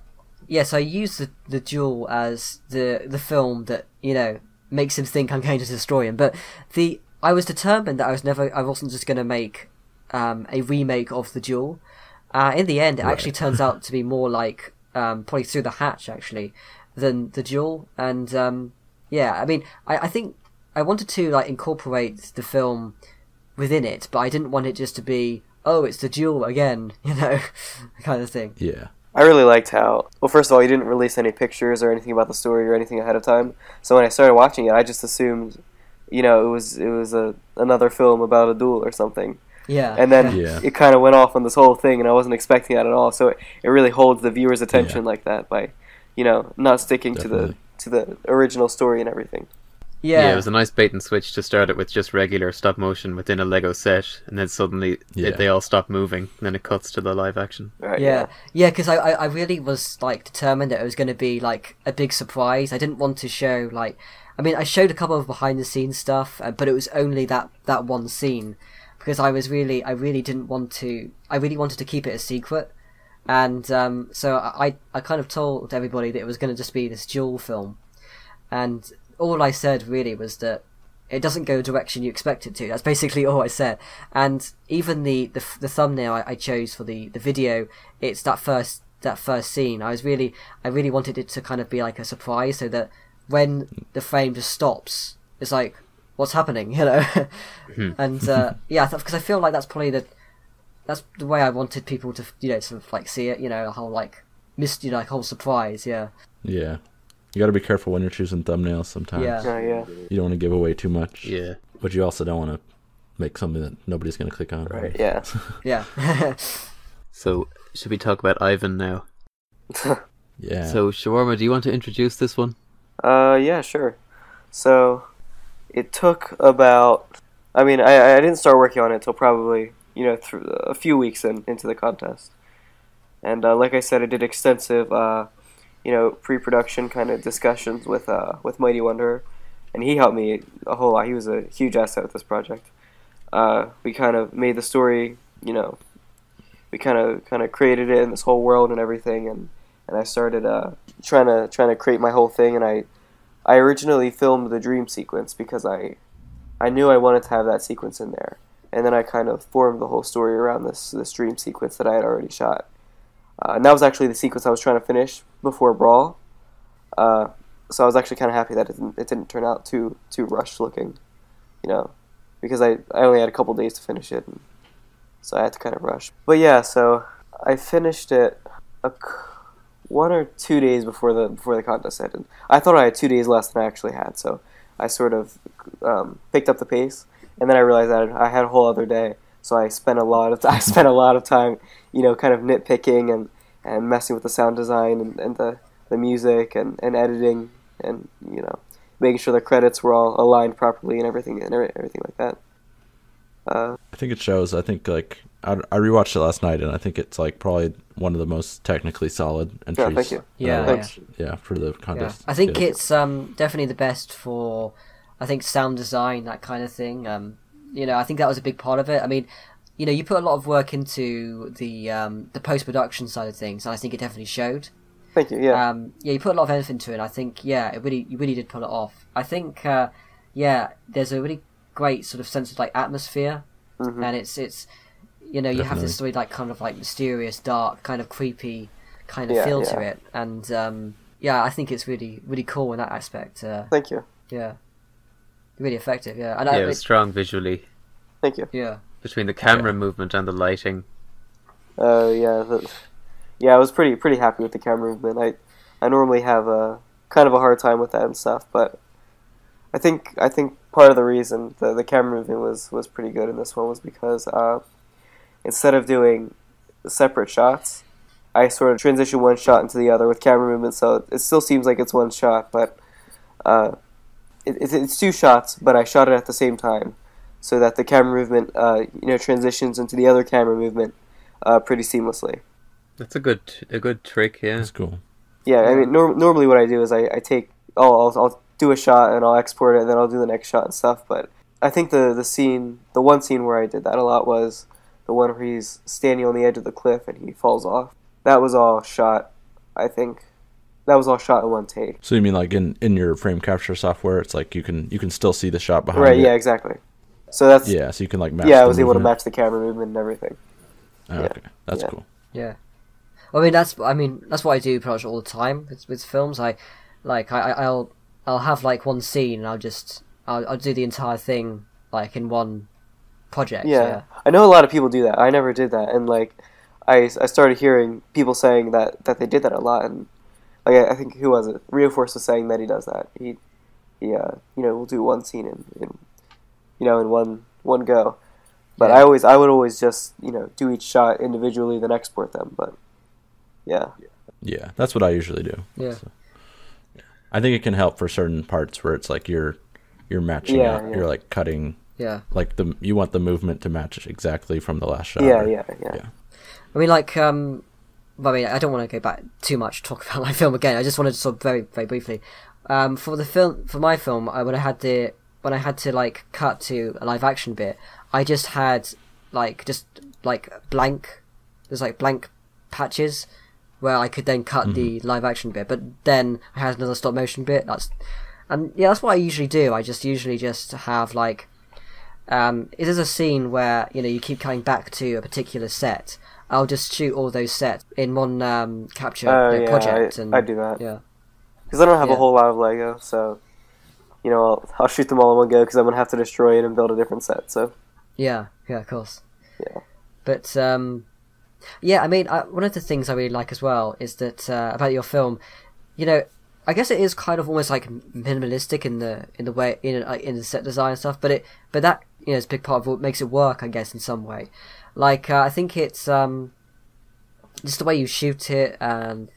yes, I use the the Duel as the the film that, you know, makes him think I'm going to destroy him. But the I was determined that I was never I wasn't just going to make um, a remake of the Duel. Uh, in the end, it right. actually turns out to be more like um, probably Through the Hatch actually than the Duel. And um, yeah, I mean, I, I think I wanted to like incorporate the film within it, but I didn't want it just to be, oh, it's the Duel again, you know, kind of thing. Yeah. I really liked how, well, first of all, you didn't release any pictures or anything about the story or anything ahead of time. So when I started watching it, I just assumed, you know, it was it was a another film about a duel or something. Yeah. And then yeah. it kind of went off on this whole thing, and I wasn't expecting that at all. So it, it really holds the viewer's attention yeah. like that by, you know, not sticking Definitely. to the to the original story and everything. Yeah. yeah, it was a nice bait and switch to start it with just regular stop motion within a Lego set, and then suddenly yeah. it, they all stop moving, and then it cuts to the live action. Right, yeah, yeah, because yeah, I, I really was like determined that it was going to be like a big surprise. I didn't want to show like, I mean, I showed a couple of behind the scenes stuff, uh, but it was only that, that one scene, because I was really, I really didn't want to, I really wanted to keep it a secret, and um, so I, I kind of told everybody that it was going to just be this Duel film, and all I said really was that it doesn't go the direction you expect it to. That's basically all I said. And even the the, the thumbnail I, I chose for the, the video, it's that first that first scene. I was really I really wanted it to kind of be like a surprise, so that when the frame just stops, it's like, what's happening, you know? and uh, yeah, because I feel like that's probably the that's the way I wanted people to, you know, sort of like see it, you know, a whole like missed, you know, like whole surprise, yeah. Yeah. You got to be careful when you're choosing thumbnails sometimes. Yeah. Oh, yeah. You don't want to give away too much. Yeah. But you also don't want to make something that nobody's going to click on. Right, right? yeah. yeah. So, should we talk about Ivan now? yeah. So, Shawarma, do you want to introduce this one? Uh, yeah, sure. So, it took about... I mean, I, I didn't start working on it until probably, you know, th- a few weeks in, into the contest. And uh, like I said, I did extensive... Uh, you know, pre-production kind of discussions with uh, with Mighty Wonder, and he helped me a whole lot. He was a huge asset with this project. Uh, we kind of made the story, you know, we kind of kind of created it in this whole world and everything, and, and I started uh, trying to trying to create my whole thing, and I I originally filmed the dream sequence because I I knew I wanted to have that sequence in there, and then I kind of formed the whole story around this this dream sequence that I had already shot. Uh, and that was actually the sequence I was trying to finish before Brawl, uh, so I was actually kind of happy that it didn't, it didn't turn out too too rushed looking, you know, because I, I only had a couple days to finish it, and so I had to kind of rush. But yeah, so I finished it a, one or two days before the before the contest ended. I thought I had two days less than I actually had, so I sort of um, picked up the pace, and then I realized that I had a whole other day. So I spent a lot of t- I spent a lot of time, you know, kind of nitpicking and, and messing with the sound design and, and the, the music and, and editing and, you know, making sure the credits were all aligned properly and everything and everything like that. Uh, I think it shows. I think like I, I rewatched it last night, and I think it's like probably one of the most technically solid entries. Yeah, thank you. Yeah, uh, yeah. yeah, for the contest. Yeah. I think yeah. it's um, definitely the best for, I think, sound design, that kind of thing. Um, You know, I think that was a big part of it. I mean, you know, you put a lot of work into the um, the post-production side of things, and I think it definitely showed. Thank you, yeah. Um, yeah, you put a lot of effort into it, and I think, yeah, it really, you really did pull it off. I think, uh, yeah, there's a really great sort of sense of, like, atmosphere, mm-hmm. and it's, it's, you know, you definitely have this really, like, kind of, like, mysterious, dark, kind of creepy kind of yeah, feel yeah. to it. And, um, yeah, I think it's really, really cool in that aspect. Uh, Thank you. Yeah. Really effective, yeah. And yeah, I, it was it, strong visually. Thank you. Yeah. Between the camera yeah. movement and the lighting. Oh uh, yeah, the, yeah. I was pretty pretty happy with the camera movement. I I normally have a kind of a hard time with that and stuff, but I think I think part of the reason the the camera movement was, was pretty good in this one was because uh, instead of doing separate shots, I sort of transition one shot into the other with camera movement, so it still seems like it's one shot, but. Uh, It, it's two shots, but I shot it at the same time, so that the camera movement, uh, you know, transitions into the other camera movement, uh, pretty seamlessly. That's a good, a good trick. Yeah, that's cool. Yeah, I mean, nor- normally what I do is I, I take, oh, I'll, I'll do a shot and I'll export it, and then I'll do the next shot and stuff. But I think the the scene, the one scene where I did that a lot was the one where he's standing on the edge of the cliff and he falls off, that was all shot, I think. That was all shot in one take. So you mean like in, in your frame capture software, it's like you can you can still see the shot behind right, you. Right, yeah, exactly. So that's yeah, so you can like match Yeah, I was movement. able to match the camera movement and everything. Oh, yeah. Okay. That's yeah. cool. Yeah. I mean that's I mean that's what I do pretty much all the time with, with films. I like I I'll I'll have like one scene and I'll just I'll, I'll do the entire thing like in one project. Yeah. yeah. I know a lot of people do that. I never did that, and like I I started hearing people saying that that they did that a lot, and like I think who was it? Rioforce was saying that he does that. He, he, uh, you know, will do one scene in, in, you know, in one one go. But yeah. I always, I would always just, you know, do each shot individually, then export them. But yeah, yeah, that's what I usually do. Yeah, so, I think it can help for certain parts where it's like you're, you're matching yeah, up, yeah. you're like cutting. Yeah. Like the you want the movement to match exactly from the last shot. Yeah, or, yeah, yeah, yeah. I mean, like um. I mean, I don't want to go back too much to talk about my film again. I just wanted to sort of very, very briefly. Um, for the film, for my film, I, when I had the when I had to like cut to a live action bit, I just had like just like blank, there's like blank patches where I could then cut mm-hmm. the live action bit. But then I had another stop motion bit. That's and yeah, that's what I usually do. I just usually just have like, um, it is a scene where you know you keep coming back to a particular set. I'll just shoot all those sets in one um, capture uh, you know, yeah, project. I, and I do that. Yeah, because I don't have yeah. a whole lot of Lego, so you know I'll, I'll shoot them all in one go because I'm gonna have to destroy it and build a different set. So yeah, yeah, of course. Yeah, but um, yeah, I mean, I, one of the things I really like as well is that uh, about your film. You know, I guess it is kind of almost like minimalistic in the in the way in in the set design and stuff, but it but that you know is a big part of what makes it work, I guess, in some way. Like, uh, I think it's, um, just the way you shoot it and,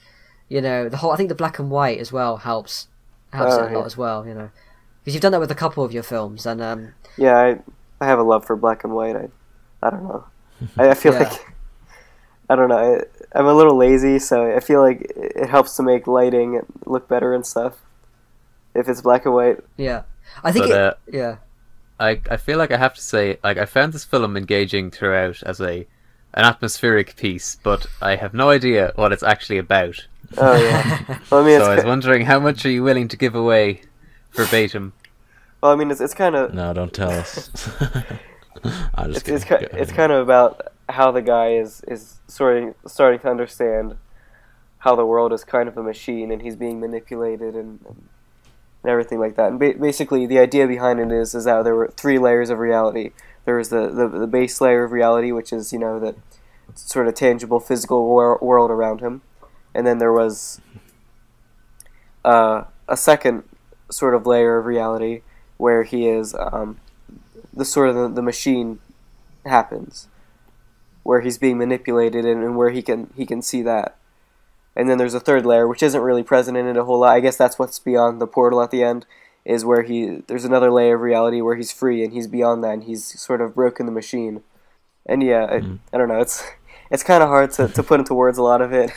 you know, the whole, I think the black and white as well helps, helps uh, it a yeah. lot as well, you know, because you've done that with a couple of your films and, um. Yeah, I, I have a love for black and white. I, I don't know. I, I feel yeah. like, I don't know. I, I'm a little lazy, so I feel like it helps to make lighting look better and stuff if it's black and white. Yeah. I think but, it, uh... yeah. I I feel like I have to say, like, I found this film engaging throughout as a an atmospheric piece, but I have no idea what it's actually about. Oh yeah. Well, I mean, so it's I was ca- wondering how much are you willing to give away verbatim? Well, I mean, it's it's kind of no, don't tell us. I'm just it's kidding. it's, it's kind of about how the guy is is sort of starting to understand how the world is kind of a machine and he's being manipulated and. and and everything like that. And ba- basically the idea behind it is is that there were three layers of reality. There was the, the, the base layer of reality, which is, you know, the sort of tangible physical wor- world around him. And then there was uh, a second sort of layer of reality where he is, um, the sort of the, the machine happens, where he's being manipulated and, and where he can he can see that. And then there's a third layer, which isn't really present in it a whole lot. I guess that's what's beyond the portal at the end, is where he there's another layer of reality where he's free and he's beyond that and he's sort of broken the machine. And yeah, mm-hmm. I, I don't know. It's it's kind of hard to, to put into words a lot of it.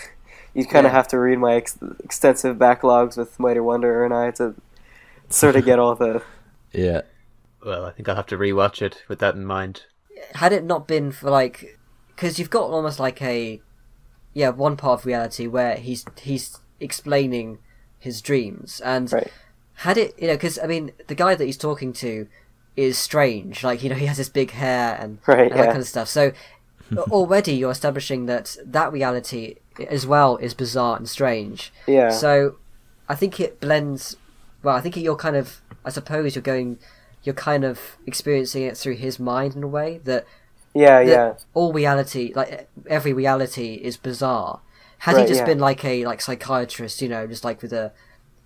You kind of yeah. have to read my ex- extensive backlogs with Mighty Wonder and I to sort of get all the... Yeah. Well, I think I'll have to rewatch it with that in mind. Had it not been for like... Because you've got almost like a... Yeah, one part of reality where he's he's explaining his dreams, and right. had it, you know, because I mean, the guy that he's talking to is strange. Like, you know, he has his big hair and, right, and yeah. that kind of stuff. So already you're establishing that that reality as well is bizarre and strange. Yeah. So I think it blends. Well, I think you're kind of, I suppose you're going, you're kind of experiencing it through his mind in a way that. Yeah, yeah. All reality, like every reality, is bizarre. Had right, he just yeah. been like a like psychiatrist, you know, just like with a,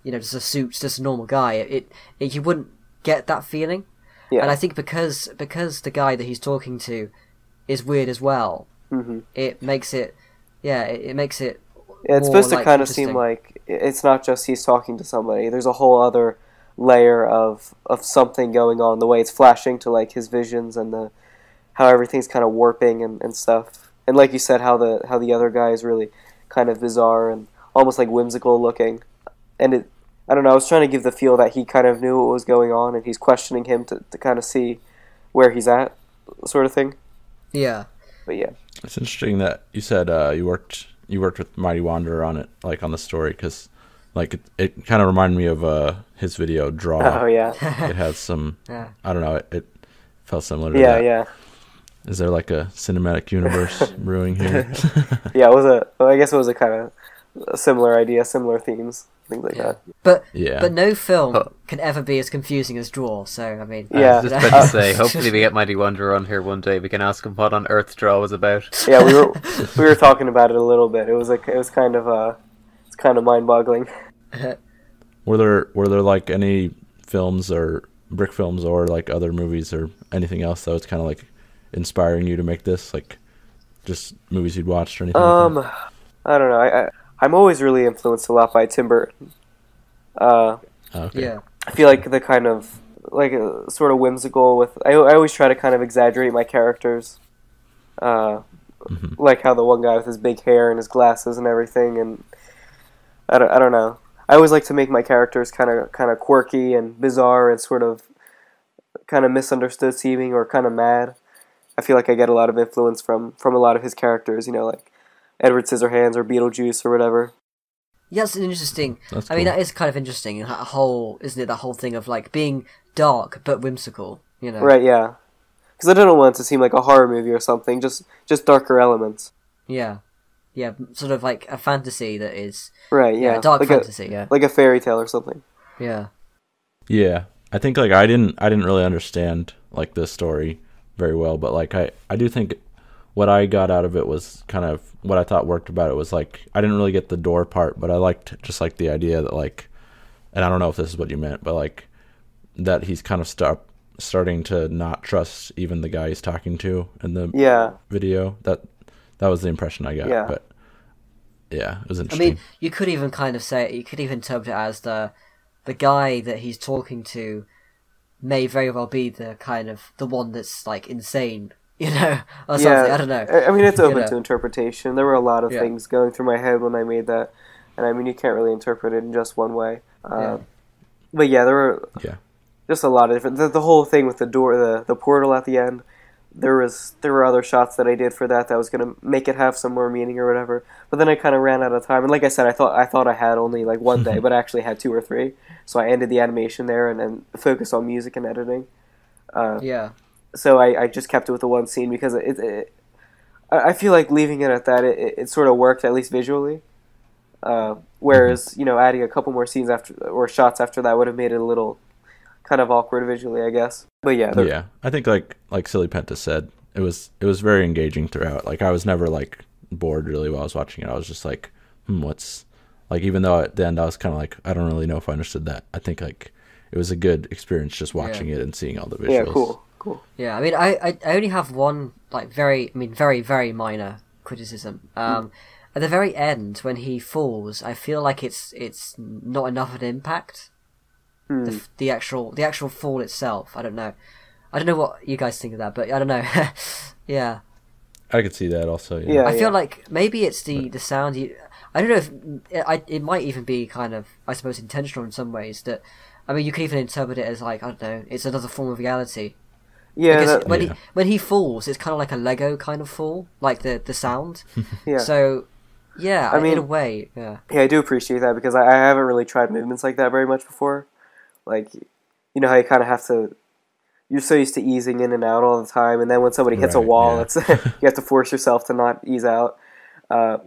you know, just a suit, just a normal guy, it, it you wouldn't get that feeling. Yeah. And I think because because the guy that he's talking to is weird as well, mm-hmm. it makes it, yeah, it, it makes it. Yeah, it's more, supposed to like, kind of seem like it's not just he's talking to somebody. There's a whole other layer of of something going on. The way it's flashing to like his visions and the. How everything's kind of warping and, and stuff, and like you said, how the how the other guy is really kind of bizarre and almost like whimsical looking, and it, I don't know. I was trying to give the feel that he kind of knew what was going on, and he's questioning him to, to kind of see where he's at, sort of thing. Yeah, but yeah, it's interesting that you said uh, you worked you worked with Mighty Wonder on it, like on the story, because like it, it kind of reminded me of uh his video Draw. Oh yeah. It has some yeah. I don't know, it, it felt similar to yeah, that. Yeah, yeah. Is there like a cinematic universe brewing here? Yeah, it was a well, I guess it was a kind of similar idea, similar themes, things like yeah. that. But yeah. but no film oh. can ever be as confusing as Draw, so I mean yeah. I was just about to say, hopefully we get Mighty Wonder on here one day, we can ask him what on earth Draw was about. Yeah, we were we were talking about it a little bit. It was like it was kind of uh it's kind of mind-boggling. Were there were there like any films or Brick films or like other movies or anything else that was kind of like inspiring you to make this, like just movies you'd watched or anything? Um, like I don't know. I, I I'm always really influenced a lot by Tim Burton. Uh, okay. Yeah. I feel like the kind of like uh, sort of whimsical with. I I always try to kind of exaggerate my characters, uh, mm-hmm. like how the one guy with his big hair and his glasses and everything, and I don't I don't know. I always like to make my characters kind of kind of quirky and bizarre and sort of kind of misunderstood seeming or kind of mad. I feel like I get a lot of influence from, from a lot of his characters, you know, like Edward Scissorhands or Beetlejuice or whatever. Yeah, that's interesting. That's cool. I mean, that is kind of interesting. That whole, isn't it, that whole thing of, like, being dark but whimsical, you know? Right, yeah. Because I don't want it to seem like a horror movie or something, just just darker elements. Yeah. Yeah, sort of like a fantasy that is... Right, yeah. yeah dark like fantasy, a, yeah. Like a fairy tale or something. Yeah. Yeah. I think, like, I didn't, I didn't really understand, like, the story very well, but like I, I do think what I got out of it was kind of what I thought worked about it was like I didn't really get the door part, but I liked just like the idea that like, and I don't know if this is what you meant, but like that he's kind of start starting to not trust even the guy he's talking to in the yeah. video. That that was the impression I got. Yeah. But yeah, it was interesting. I mean, you could even kind of say it, you could even interpret it as the the guy that he's talking to may very well be the kind of the one that's like insane, you know, or something. Yeah. I don't know. I mean, it's open you know? to interpretation. There were a lot of yeah. things going through my head when I made that, and I mean, you can't really interpret it in just one way. Uh, yeah. But yeah, there were yeah. just a lot of different. The, the whole thing with the door, the the portal at the end. There was there were other shots that I did for that that was gonna make it have some more meaning or whatever. But then I kind of ran out of time, and like I said, I thought I thought I had only like one day, but I actually had two or three. So I ended the animation there and then focused on music and editing. Uh, yeah. So I, I just kept it with the one scene because it, it I feel like leaving it at that, it, it sort of worked, at least visually. Uh, whereas, you know, adding a couple more scenes after or shots after that would have made it a little kind of awkward visually, I guess. But yeah. They're... Yeah. I think like like Silly Penta said, it was it was very engaging throughout. Like I was never like bored really while I was watching it. I was just like, hmm, what's... Like, even though at the end I was kind of like, I don't really know if I understood that. I think, like, it was a good experience just watching yeah. it and seeing all the visuals. Yeah, cool, cool. Yeah, I mean, I, I, I only have one, like, very, I mean, very, very minor criticism. Um, mm. At the very end, when he falls, I feel like it's it's not enough of an impact. Mm. The, the actual the actual fall itself, I don't know. I don't know what you guys think of that, but I don't know. yeah. I could see that also, yeah. yeah I yeah. feel like maybe it's the, the sound... you. I don't know if I, it might even be kind of, I suppose, intentional in some ways. That, I mean, you can even interpret it as like, I don't know, it's another form of reality. Yeah. That, when yeah. he when he falls, it's kind of like a Lego kind of fall, like the the sound. yeah. So, yeah, I mean, in a way, yeah. Yeah, I do appreciate that because I, I haven't really tried movements like that very much before. Like, you know how you kind of have to. You're so used to easing in and out all the time, and then when somebody hits right, a wall, yeah. it's you have to force yourself to not ease out. Uh,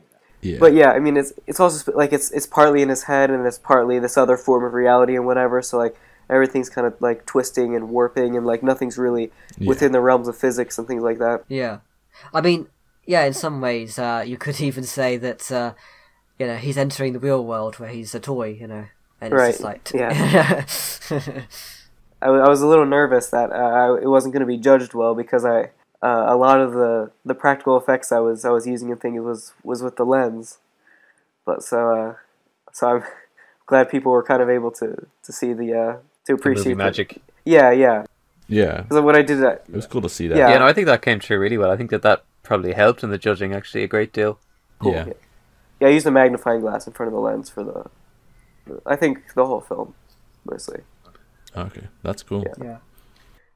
Yeah. But yeah, I mean, it's it's also like it's it's partly in his head and it's partly this other form of reality and whatever. So like everything's kind of like twisting and warping and like nothing's really yeah. within the realms of physics and things like that. Yeah, I mean, yeah, in some ways, uh, you could even say that uh, you know he's entering the real world where he's a toy, you know, and it's right. just like t- yeah. I, w- I was a little nervous that uh, I, it wasn't going to be judged well because I. Uh, a lot of the, the practical effects I was I was using and things was was with the lens, but so uh, so I'm glad people were kind of able to to see the uh, to appreciate the magic. The, yeah, yeah, yeah. So what I did, I, it was cool to see that. Yeah, yeah no, I think that came through really well. I think that that probably helped in the judging actually a great deal. Cool. Yeah, yeah. yeah I used a magnifying glass in front of the lens for the, I think the whole film, mostly. Okay, that's cool. Yeah. yeah.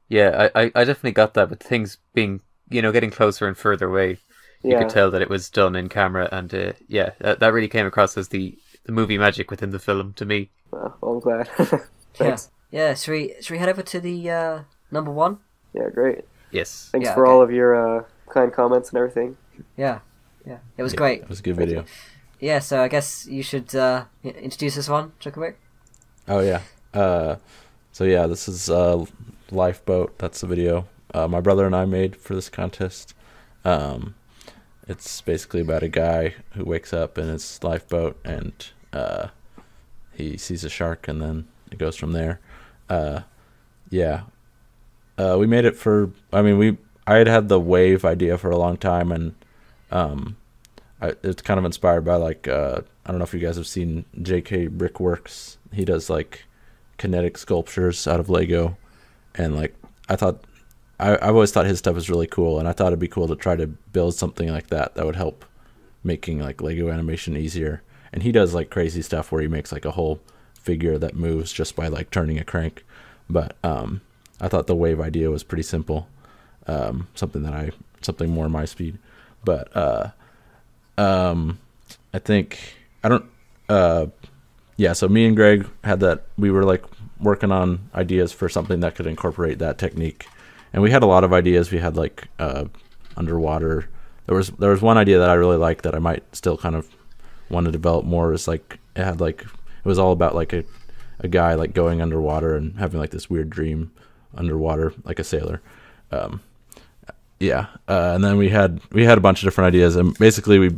Yeah, I, I definitely got that with things being, you know, getting closer and further away. yeah. You could tell that it was done in camera, and uh, yeah, that, that really came across as the, the movie magic within the film to me. Well, I'm glad. Thanks. Yeah, yeah. Should we should we head over to the uh, number one? Yeah, great. Yes. Thanks yeah, for okay. all of your uh, kind comments and everything. Yeah, yeah, it was yeah, great. It was a good video. Yeah, so I guess you should uh, introduce this one, TwickABrick. Oh yeah. Uh, so yeah, this is uh, Lifeboat. That's the video uh, my brother and I made for this contest. Um, it's basically about a guy who wakes up in his lifeboat and uh, he sees a shark, and then it goes from there. Uh, yeah, uh, we made it for. I mean, we I had had the wave idea for a long time, and um, I, it's kind of inspired by like uh, I don't know if you guys have seen J K Brickworks. He does like kinetic sculptures out of Lego, and like I thought. I, I've always thought his stuff was really cool, and I thought it'd be cool to try to build something like that that would help making like Lego animation easier. And he does like crazy stuff where he makes like a whole figure that moves just by like turning a crank. But um, I thought the wave idea was pretty simple, um, something that I something more my speed. But uh, um, I think I don't. Uh, yeah, so me and Greg had that. We were like working on ideas for something that could incorporate that technique. And we had a lot of ideas. We had like uh, underwater. There was there was one idea that I really liked that I might still kind of want to develop more. Is like it had like it was all about like a a guy like going underwater and having like this weird dream underwater, like a sailor. Um, yeah. Uh, and then we had we had a bunch of different ideas, and basically we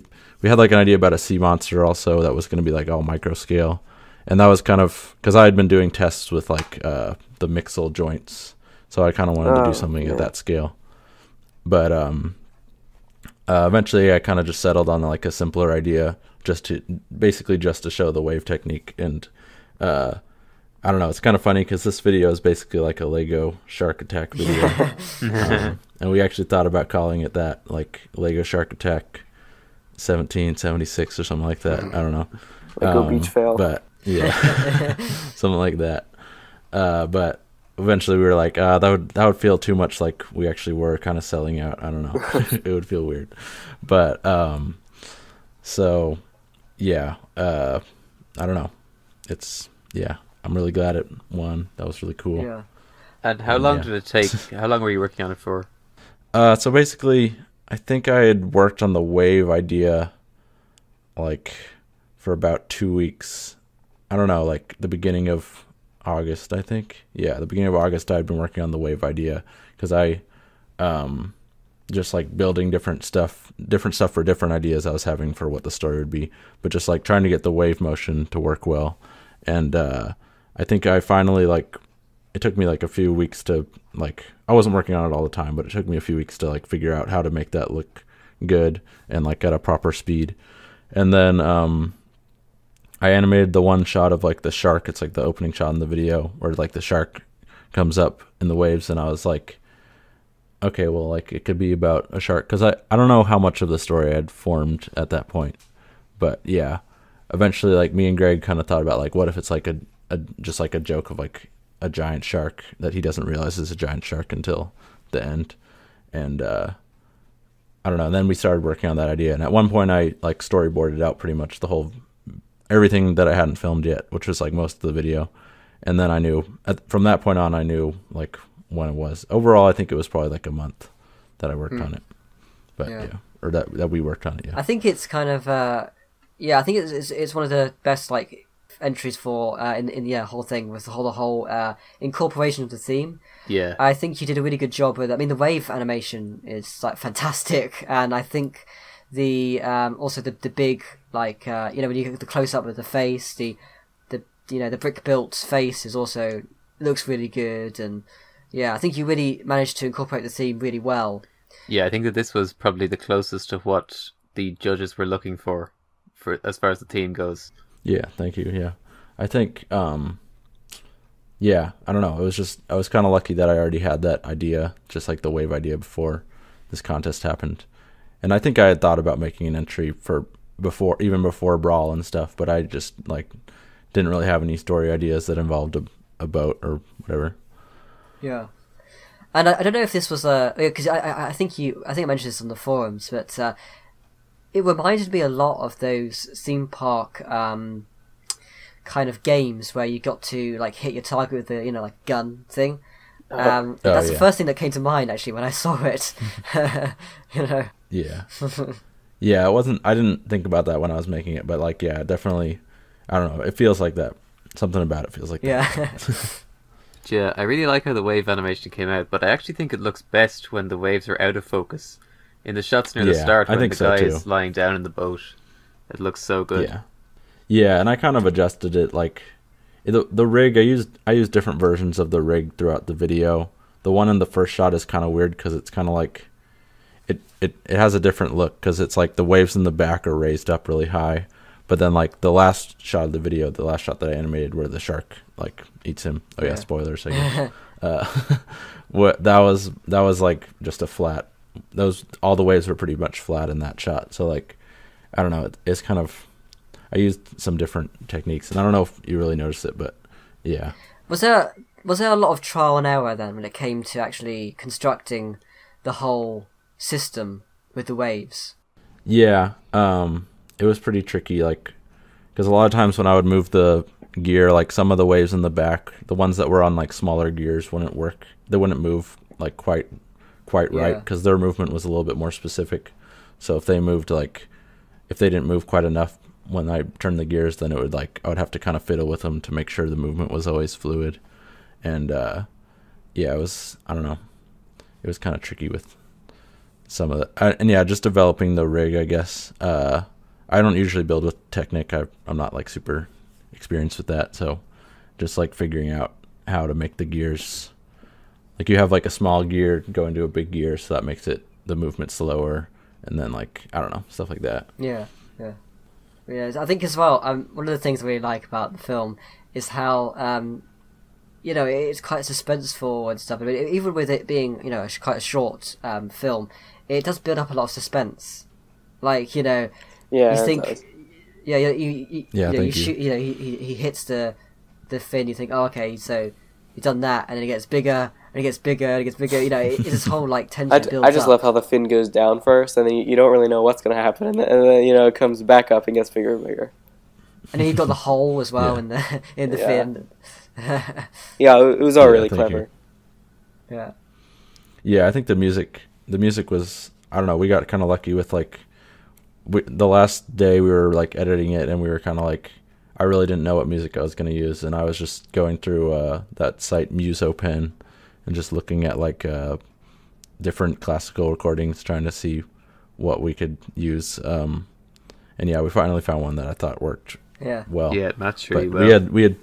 we had like an idea about a sea monster also that was going to be like all micro scale, and that was kind of because I had been doing tests with like uh, the mixel joints. So I kind of wanted oh, to do something yeah. at that scale, but um, uh, eventually I kind of just settled on like a simpler idea, just to basically just to show the wave technique. And uh, I don't know, it's kind of funny because this video is basically like a Lego shark attack video, um, and we actually thought about calling it that, like Lego Shark Attack seventeen seventy-six or something like that. I don't know, Lego um, Beach Fail, but yeah, something like that. Uh, but. Eventually we were like, uh, that would that would feel too much like we actually were kind of selling out. I don't know. It would feel weird. But um, so, yeah, uh, I don't know. It's, yeah, I'm really glad it won. That was really cool. Yeah. And how um, long yeah. did it take? How long were you working on it for? Uh, so basically, I think I had worked on the wave idea like for about two weeks. I don't know, like the beginning of August, I think. Yeah, the beginning of August, I'd been working on the wave idea because I, um, just like building different stuff, different stuff for different ideas I was having for what the story would be, but just like trying to get the wave motion to work well. And uh, I think I finally like, it took me like a few weeks to like, I wasn't working on it all the time, but it took me a few weeks to like figure out how to make that look good and like at a proper speed. And then, um, I animated the one shot of like the shark. It's like the opening shot in the video where like the shark comes up in the waves, and I was like, okay, well, like it could be about a shark, because I, I don't know how much of the story I had formed at that point. But yeah, eventually like me and Greg kind of thought about like, what if it's like a, a just like a joke of like a giant shark that he doesn't realize is a giant shark until the end. And uh, I don't know, and then we started working on that idea, and at one point I like storyboarded out pretty much the whole everything that I hadn't filmed yet, which was like most of the video. And then I knew at, from that point on, I knew like when it was. Overall, I think it was probably like a month that I worked mm. on it, but yeah. yeah, or that that we worked on it. Yeah, I think it's kind of uh, yeah, I think it's, it's it's one of the best like entries for uh, in in the yeah, whole thing with the whole the whole uh, incorporation of the theme. Yeah, I think you did a really good job with. I mean, the wave animation is like fantastic, and I think the um, also the the big. Like uh, you know, when you get the close up of the face, the, the you know the brick built face is also looks really good, and yeah, I think you really managed to incorporate the theme really well. Yeah, I think that this was probably the closest to what the judges were looking for, for as far as the theme goes. Yeah, thank you. Yeah, I think um, yeah, I don't know. It was just I was kind of lucky that I already had that idea, just like the wave idea, before this contest happened, and I think I had thought about making an entry for. before even before Brawl and stuff, but I just like didn't really have any story ideas that involved a, a boat or whatever. Yeah, And I, I don't know if this was a, because I, I I think you I think I mentioned this on the forums, but uh, it reminded me a lot of those theme park um, kind of games where you got to like hit your target with the, you know, like gun thing. Um, oh, that's yeah. the first thing that came to mind actually when I saw it. You know. Yeah. Yeah, I wasn't. I didn't think about that when I was making it, but like, yeah, definitely. I don't know. It feels like that. Something about it feels like yeah. that. Yeah. Yeah, I really like how the wave animation came out, but I actually think it looks best when the waves are out of focus. In the shots near yeah, the start, when I think the so guy too. is lying down in the boat, it looks so good. Yeah, yeah, and I kind of adjusted it like the the rig. I used I used different versions of the rig throughout the video. The one in the first shot is kind of weird because it's kind of like it, it it has a different look because it's like the waves in the back are raised up really high, but then like the last shot of the video, the last shot that I animated where the shark like eats him. Oh yeah, yeah. Spoilers, I guess. uh, what that was that was like just a flat. Those all the waves were pretty much flat in that shot. So like, I don't know. It, it's kind of I used some different techniques, and I don't know if you really noticed it, but yeah. Was there was there a lot of trial and error then when it came to actually constructing the whole system with the waves? Yeah, um, it was pretty tricky. Like, because a lot of times when I would move the gear, like some of the waves in the back, the ones that were on like smaller gears wouldn't work. They wouldn't move like quite. quite right because yeah. their movement was a little bit more specific, so if they moved like if they didn't move quite enough when I turned the gears, then it would like I would have to kind of fiddle with them to make sure the movement was always fluid. And uh yeah, it was I don't know it was kind of tricky with some of the I, and yeah just developing the rig, I guess. uh I don't usually build with Technic. I, I'm not like super experienced with that, so just like figuring out how to make the gears. Like you have like a small gear going to a big gear, so that makes it the movement slower, and then like I don't know stuff like that. Yeah, yeah, yeah. I think as well, um, one of the things I really like about the film is how um, you know, it's quite suspenseful and stuff. I mean, even with it being you know quite a short um, film, it does build up a lot of suspense. Like you know, yeah, you think, nice. yeah, you, you, you, yeah, you, know, you, shoot, you know, he, he hits the the fin. You think, oh, okay, so you've done that, and then it gets bigger. And it gets bigger, and it gets bigger. You know, it's this whole like tension I, builds up. I just up. love how the fin goes down first, and then you, you don't really know what's going to happen, and then, and then you know it comes back up and gets bigger and bigger. And then you've got the hole as well yeah. in the in the yeah. fin. Yeah, it was all yeah, really clever. You. Yeah. Yeah, I think the music, the music was. I don't know. We got kind of lucky with like, we, the last day we were like editing it, and we were kind of like. I really didn't know what music I was going to use, and I was just going through uh, that site Musopen. And just looking at like uh, different classical recordings, trying to see what we could use. Um, and yeah, we finally found one that I thought worked yeah. well. Yeah, not really well. We had, we had,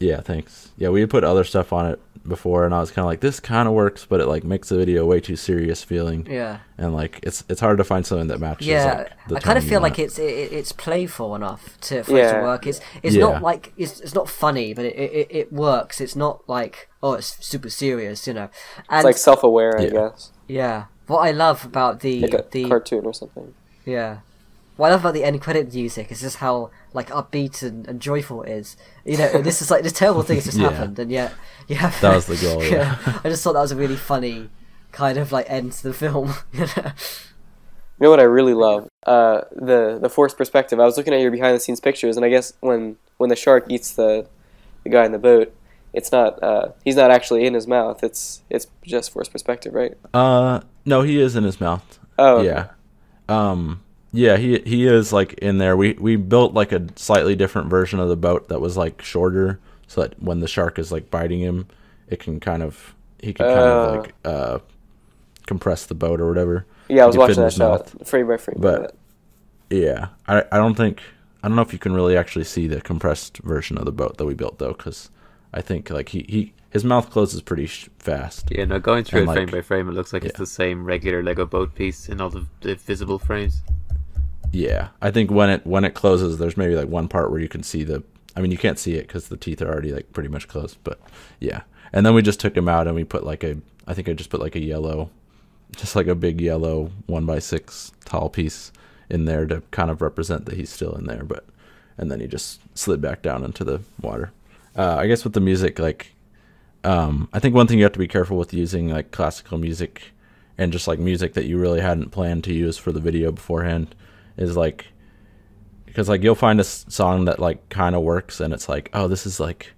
yeah, thanks. Yeah, we had put other stuff on it before, and I was kind of like, this kind of works, but it like makes the video way too serious feeling. Yeah. And like, it's it's hard to find something that matches. Yeah, like, the I kind of feel like it's it, it's playful enough to for yeah. it to work. It's it's yeah. not like it's it's not funny, but it, it it works. It's not like. Oh, it's super serious, you know. And it's like self-aware, yeah. I guess. Yeah. What I love about the... Like a the, cartoon or something. Yeah. What I love about the end credit music is just how, like, upbeat and, and joyful it is. You know, this is like, this terrible thing has just yeah. happened, and yet you have... That was the goal, yeah. yeah. I just thought that was a really funny kind of, like, end to the film. You know? You know what I really love? Uh, the the forced perspective. I was looking at your behind-the-scenes pictures, and I guess when, when the shark eats the the guy in the boat... It's not. Uh, he's not actually in his mouth. It's it's just forced perspective, right? Uh, no, he is in his mouth. Oh, yeah, um, yeah. He he is like in there. We we built like a slightly different version of the boat that was like shorter, so that when the shark is like biting him, it can kind of he can uh, kind of like uh, compress the boat or whatever. Yeah, I was watching that shot frame by frame. But yeah, I I don't think I don't know if you can really actually see the compressed version of the boat that we built though, because. I think like he, he his mouth closes pretty sh- fast. Yeah, no, going through and, it like, frame by frame, it looks like yeah. it's the same regular Lego boat piece in all the, the visible frames. Yeah, I think when it when it closes, there's maybe like one part where you can see the. I mean, you can't see it because the teeth are already like pretty much closed. But yeah, and then we just took him out and we put like a. I think I just put like a yellow, just like a big yellow one by six tall piece in there to kind of represent that he's still in there. But and then he just slid back down into the water. Uh, I guess with the music, like um, I think one thing you have to be careful with using like classical music and just like music that you really hadn't planned to use for the video beforehand is like, because like you'll find a song that like kind of works and it's like, oh, this is like,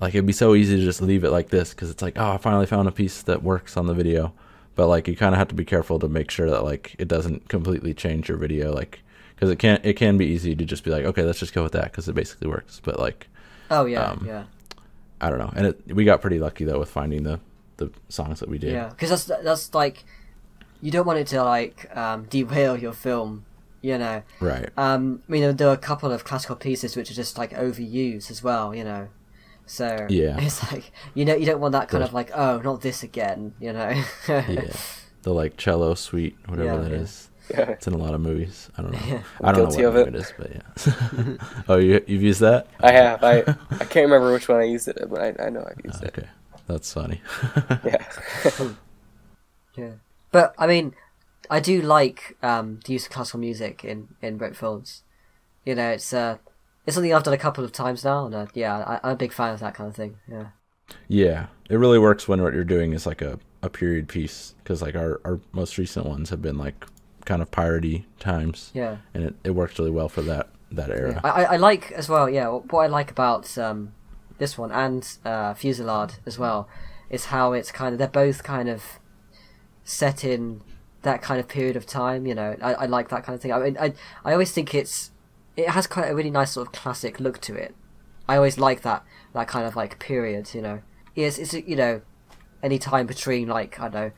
like it'd be so easy to just leave it like this because it's like, oh, I finally found a piece that works on the video. But like you kind of have to be careful to make sure that like it doesn't completely change your video, like because it can it can be easy to just be like, okay, let's just go with that because it basically works. But like, oh yeah, um, yeah, I don't know. And it, we got pretty lucky though with finding the the songs that we did. Yeah, because that's that's like you don't want it to like um, derail your film, you know? Right. Um, I mean, there are a couple of classical pieces which are just like overused as well, you know. So yeah, it's like, you know, you don't want that kind There's, of like, oh, not this again, you know. Yeah, the like cello suite, whatever yeah, that yeah. is. Yeah. It's in a lot of movies. I don't know. Yeah. I don't Guilty know what of it. it is, but yeah. Oh, you you've used that? I have. I I can't remember which one I used it, but I I know I've used oh, okay. it. Okay, that's funny. Yeah. Yeah, but I mean, I do like um, the use of classical music in in Brick films. You know, it's uh. It's something I've done a couple of times now, and I, yeah, I, I'm a big fan of that kind of thing. Yeah, yeah, it really works when what you're doing is like a, a period piece, because like our, our most recent ones have been like kind of piratey times. Yeah, and it, it works really well for that that era. Yeah. I, I like as well. Yeah, what I like about um, this one and uh, Fusillade as well is how it's kind of they're both kind of set in that kind of period of time. You know, I, I like that kind of thing. I mean, I I always think it's. It has quite a really nice sort of classic look to it. I always like that that kind of like period, you know. It's it's you know, any time between like I don't know,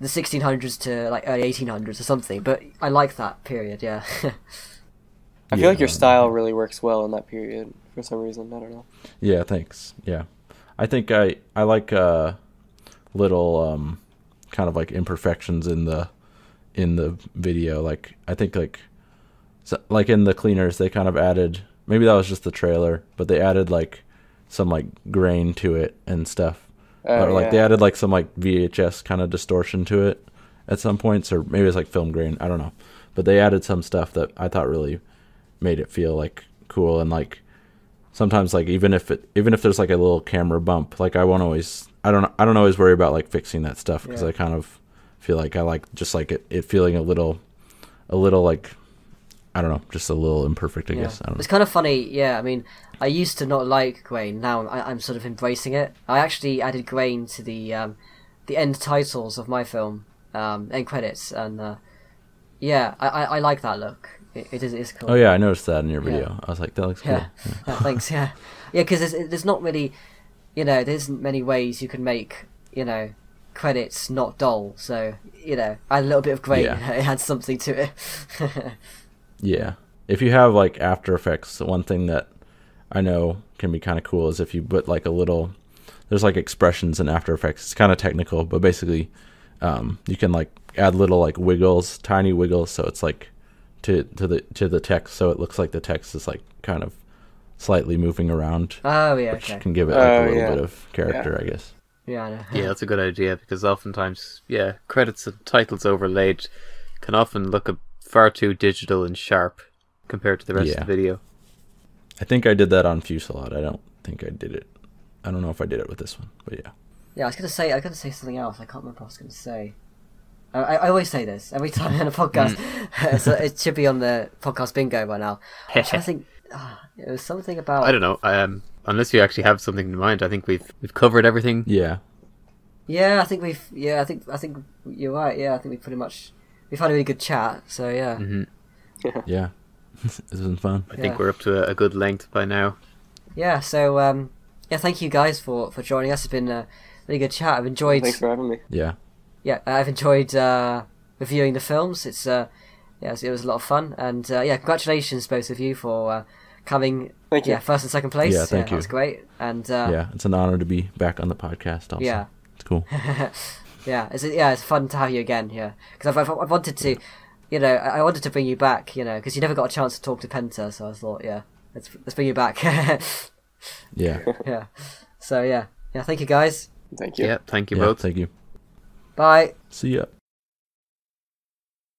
the sixteen hundreds to like early eighteen hundreds or something. But I like that period, yeah. I feel yeah, like your style really works well in that period for some reason. I don't know. Yeah, thanks. Yeah, I think I I like uh, little um, kind of like imperfections in the in the video. Like I think like. So, like in the cleaners, they kind of added, maybe that was just the trailer, but they added like some like grain to it and stuff. Oh, or like yeah. they added like some like V H S kind of distortion to it at some points, or maybe it's like film grain. I don't know. But they added some stuff that I thought really made it feel like cool. And like sometimes like even if it, even if there's like a little camera bump, like I won't always, I don't, I don't always worry about like fixing that stuff because yeah. I kind of feel like I like just like it, it feeling a little, a little like, I don't know, just a little imperfect, I yeah. guess. I don't know. It's kind of funny, yeah. I mean, I used to not like grain. Now I, I'm sort of embracing it. I actually added grain to the um, the end titles of my film, um, end credits, and uh, yeah, I, I, I like that look. It, it is it's cool. Oh yeah, I noticed that in your video. Yeah. I was like, that looks yeah. cool. Yeah. Yeah, thanks. Yeah, yeah, because there's, there's not really, you know, there isn't many ways you can make, you know, credits not dull. So you know, I had a little bit of grain. Yeah. It had something to it. Yeah, if you have like After Effects, one thing that I know can be kind of cool is if you put like a little, there's like expressions in After Effects. It's kind of technical, but basically um, you can like add little like wiggles, tiny wiggles, so it's like to to the to the text, so it looks like the text is like kind of slightly moving around. Oh yeah, which okay. can give it like, oh, a little yeah. bit of character, yeah. I guess. Yeah, I know. Yeah, that's a good idea because oftentimes, yeah, credits and titles overlaid can often look a far too digital and sharp compared to the rest yeah. of the video. I think I did that on Fusillade. I don't think I did it. I don't know if I did it with this one, but yeah. Yeah, I was gonna say I was gonna say something else. I can't remember what I was gonna say. I, I, I always say this every time on a podcast, so it should be on the podcast bingo by now. I'm trying to think. Oh, it was something about. I don't know. Um, unless you actually have something in mind, I think we've we've covered everything. Yeah. Yeah, I think we've. Yeah, I think I think you're right. Yeah, I think we pretty much. We've had a really good chat, so yeah. Mm-hmm. Yeah. It's been fun. I yeah. think we're up to a, a good length by now. Yeah, so um, yeah, thank you guys for, for joining us. It's been a really good chat. I've enjoyed... Thanks for having me. Yeah. Yeah, I've enjoyed uh, reviewing the films. It's uh, yeah, it was, it was a lot of fun. And uh, yeah, congratulations, both of you, for uh, coming thank you. Yeah, first and second place. Yeah, thank yeah, you. That was great. And, uh, yeah, it's an honor to be back on the podcast also. Yeah. It's cool. Yeah, it's yeah, it's fun to have you again here yeah. because I've, I've I've wanted to, you know, I wanted to bring you back, you know, because you never got a chance to talk to Penta, so I thought, yeah, let's let's bring you back. Yeah, yeah. So yeah, yeah. Thank you guys. Thank you. Yeah, thank you yeah, both. Thank you. Bye. See ya.